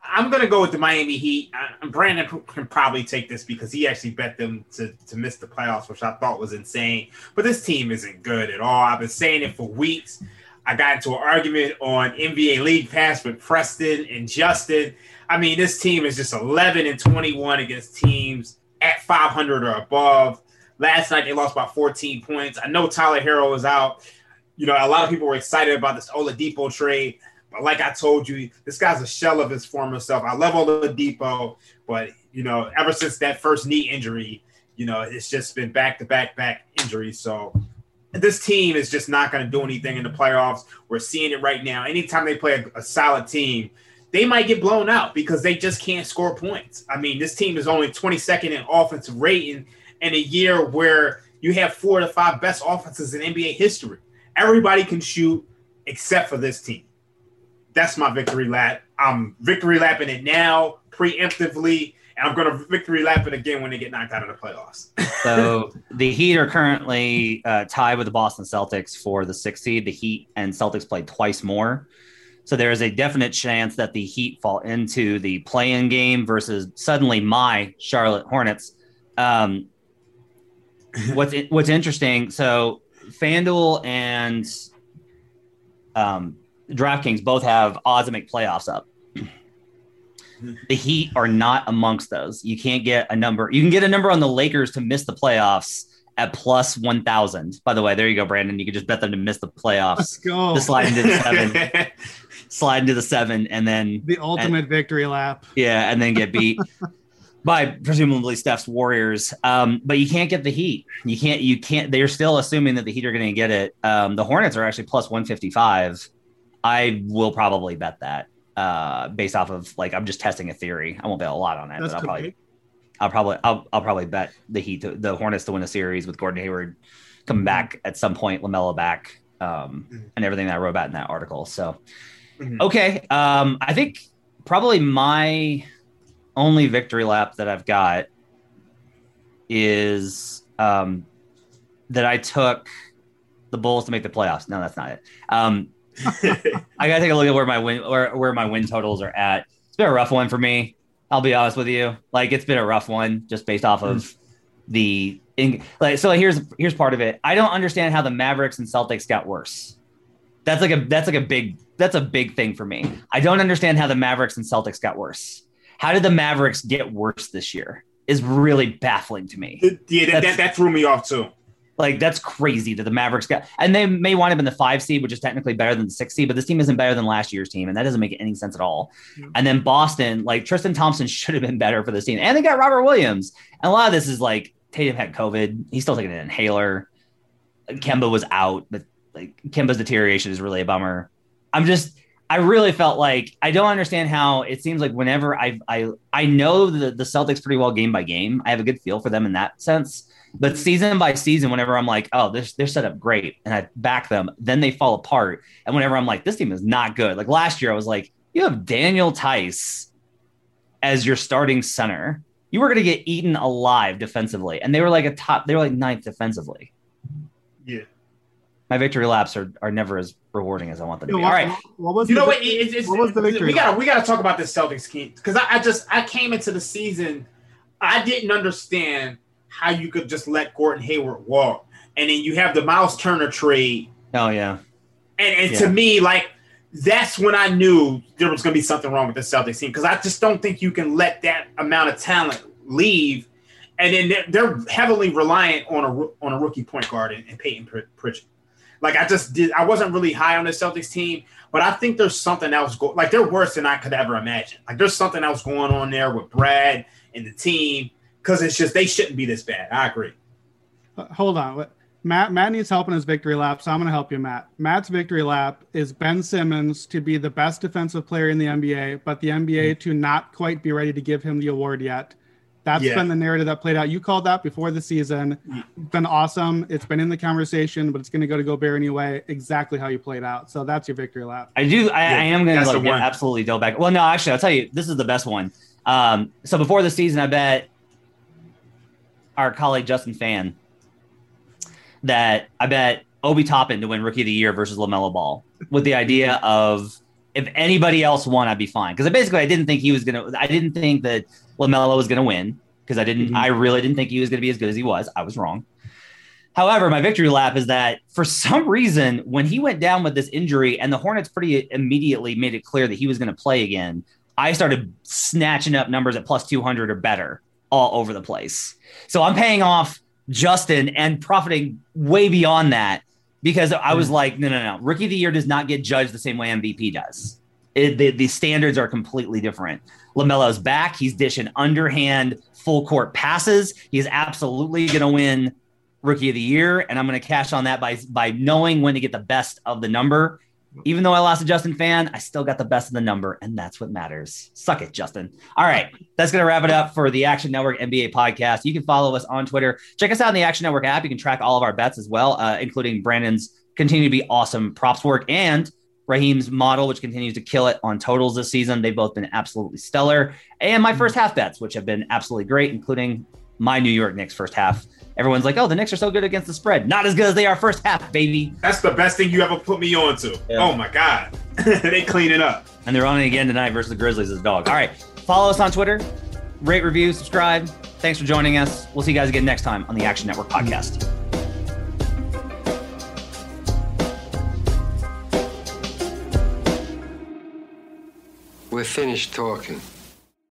I'm going to go with the Miami Heat. Brandon can probably take this because he actually bet them to miss the playoffs, which I thought was insane. But this team isn't good at all. I've been saying it for weeks. I got into an argument on NBA League Pass with Preston and Justin. I mean, this team is just 11-21 against teams at 500 or above. Last night, they lost by 14 points. I know Tyler Hero is out. You know, a lot of people were excited about this Oladipo trade. But like I told you, this guy's a shell of his former self. I love Oladipo, but, you know, ever since that first knee injury, you know, it's just been back-to-back injuries. So this team is just not going to do anything in the playoffs. We're seeing it right now. Anytime they play a solid team, they might get blown out because they just can't score points. I mean, this team is only 22nd in offensive rating in a year where you have 4 to 5 best offenses in NBA history. Everybody can shoot except for this team. That's my victory lap. I'm victory lapping it now preemptively, and I'm going to victory lap it again when they get knocked out of the playoffs. So the Heat are currently tied with the Boston Celtics for the 6th seed. The Heat and Celtics played twice more. So there is a definite chance that the Heat fall into the play-in game versus suddenly my Charlotte Hornets. What's interesting, so FanDuel and DraftKings both have odds to make playoffs up. The Heat are not amongst those. You can't get a number. You can get a number on the Lakers to miss the playoffs at plus 1,000. By the way, there you go, Brandon. You can just bet them to miss the playoffs. Let's go. Just slide into the 7. Slide into the 7 and then the ultimate victory lap. Yeah, and then get beat by presumably Steph's Warriors. But you can't get the Heat. You can't. They're still assuming that the Heat are going to get it. The Hornets are actually plus 155. I will probably bet that based off of, like, I'm just testing a theory. I won't bet a lot on that. But I'll probably bet the Heat, the Hornets to win a series with Gordon Hayward coming back at some point, LaMelo back, and everything that I wrote about in that article. So, okay. I think probably my only victory lap that I've got is that I took the Bulls to make the playoffs. No, that's not it. I gotta take a look at where my win totals are at. It's been a rough one for me. I'll be honest with you. Like, it's been a rough one just based off of here's part of it. I don't understand how the Mavericks and Celtics got worse. That's a big thing for me. I don't understand how the Mavericks and Celtics got worse. How did the Mavericks get worse this year? Is really baffling to me. Yeah, that threw me off too. Like, that's crazy that the Mavericks got, and they may wind up in the 5 seed, which is technically better than the 6 seed, but this team isn't better than last year's team, and that doesn't make any sense at all. Yeah. And then Boston, like, Tristan Thompson should have been better for this team, and they got Robert Williams. And a lot of this is like Tatum had COVID; he's still taking an inhaler. Kemba was out, but like Kemba's deterioration is really a bummer. I really felt like I don't understand how it seems like whenever I know the Celtics pretty well game by game, I have a good feel for them in that sense. But season by season, whenever I'm like, oh, they're set up great, and I back them, then they fall apart. And whenever I'm like, this team is not good. Like last year, I was like, you have Daniel Tice as your starting center. You were going to get eaten alive defensively. And they were like ninth defensively. Yeah. My victory laps are never as rewarding as I want them to be. All right. What was the victory? We got to talk about this Celtics team because I came into the season. I didn't understand how you could just let Gordon Hayward walk. And then you have the Miles Turner trade. Oh, yeah. And to me, like, that's when I knew there was going to be something wrong with the Celtics team because I just don't think you can let that amount of talent leave. And then they're heavily reliant on a rookie point guard and Peyton Pritchard. Like, I wasn't really high on the Celtics team, but I think there's something else. Like, they're worse than I could ever imagine. Like, there's something else going on there with Brad and the team. Because it's just they shouldn't be this bad. I agree. Hold on. Matt needs help in his victory lap, so I'm going to help you, Matt. Matt's victory lap is Ben Simmons to be the best defensive player in the NBA, but the NBA to not quite be ready to give him the award yet. That's been the narrative that played out. You called that before the season. It's been awesome. It's been in the conversation, but it's going to Gobert anyway. Exactly how you played out. So that's your victory lap. I am going to absolutely go back. Well, no, actually, I'll tell you, this is the best one. So before the season, I bet our colleague Justin Fan that I bet Obi Toppin to win Rookie of the Year versus LaMelo Ball with the idea of if anybody else won, I'd be fine. Because basically I didn't think he was going to – I didn't think that LaMelo was going to win because I really didn't think he was going to be as good as he was. I was wrong. However, my victory lap is that for some reason when he went down with this injury and the Hornets pretty immediately made it clear that he was going to play again, I started snatching up numbers at plus 200 or better all over the place. So I'm paying off Justin and profiting way beyond that because I was like, no. Rookie of the Year does not get judged the same way MVP does. The standards are completely different. LaMelo's back. He's dishing underhand full court passes. He's absolutely going to win Rookie of the Year. And I'm going to cash on that by knowing when to get the best of the number. Even though I lost to Justin Fan, I still got the best of the number, and that's what matters. Suck it, Justin. All right, that's going to wrap it up for the Action Network NBA podcast. You can follow us on Twitter. Check us out on the Action Network app. You can track all of our bets as well, including Brandon's continue to be awesome props work and Raheem's model, which continues to kill it on totals this season. They've both been absolutely stellar. And my first half bets, which have been absolutely great, including my New York Knicks first half. Everyone's like, oh, the Knicks are so good against the spread. Not as good as they are first half, baby. That's the best thing you ever put me on to. Yeah. Oh, my God. They clean it up. And they're on it again tonight versus the Grizzlies as a dog. All right. Follow us on Twitter. Rate, review, subscribe. Thanks for joining us. We'll see you guys again next time on the Action Network podcast. We're finished talking.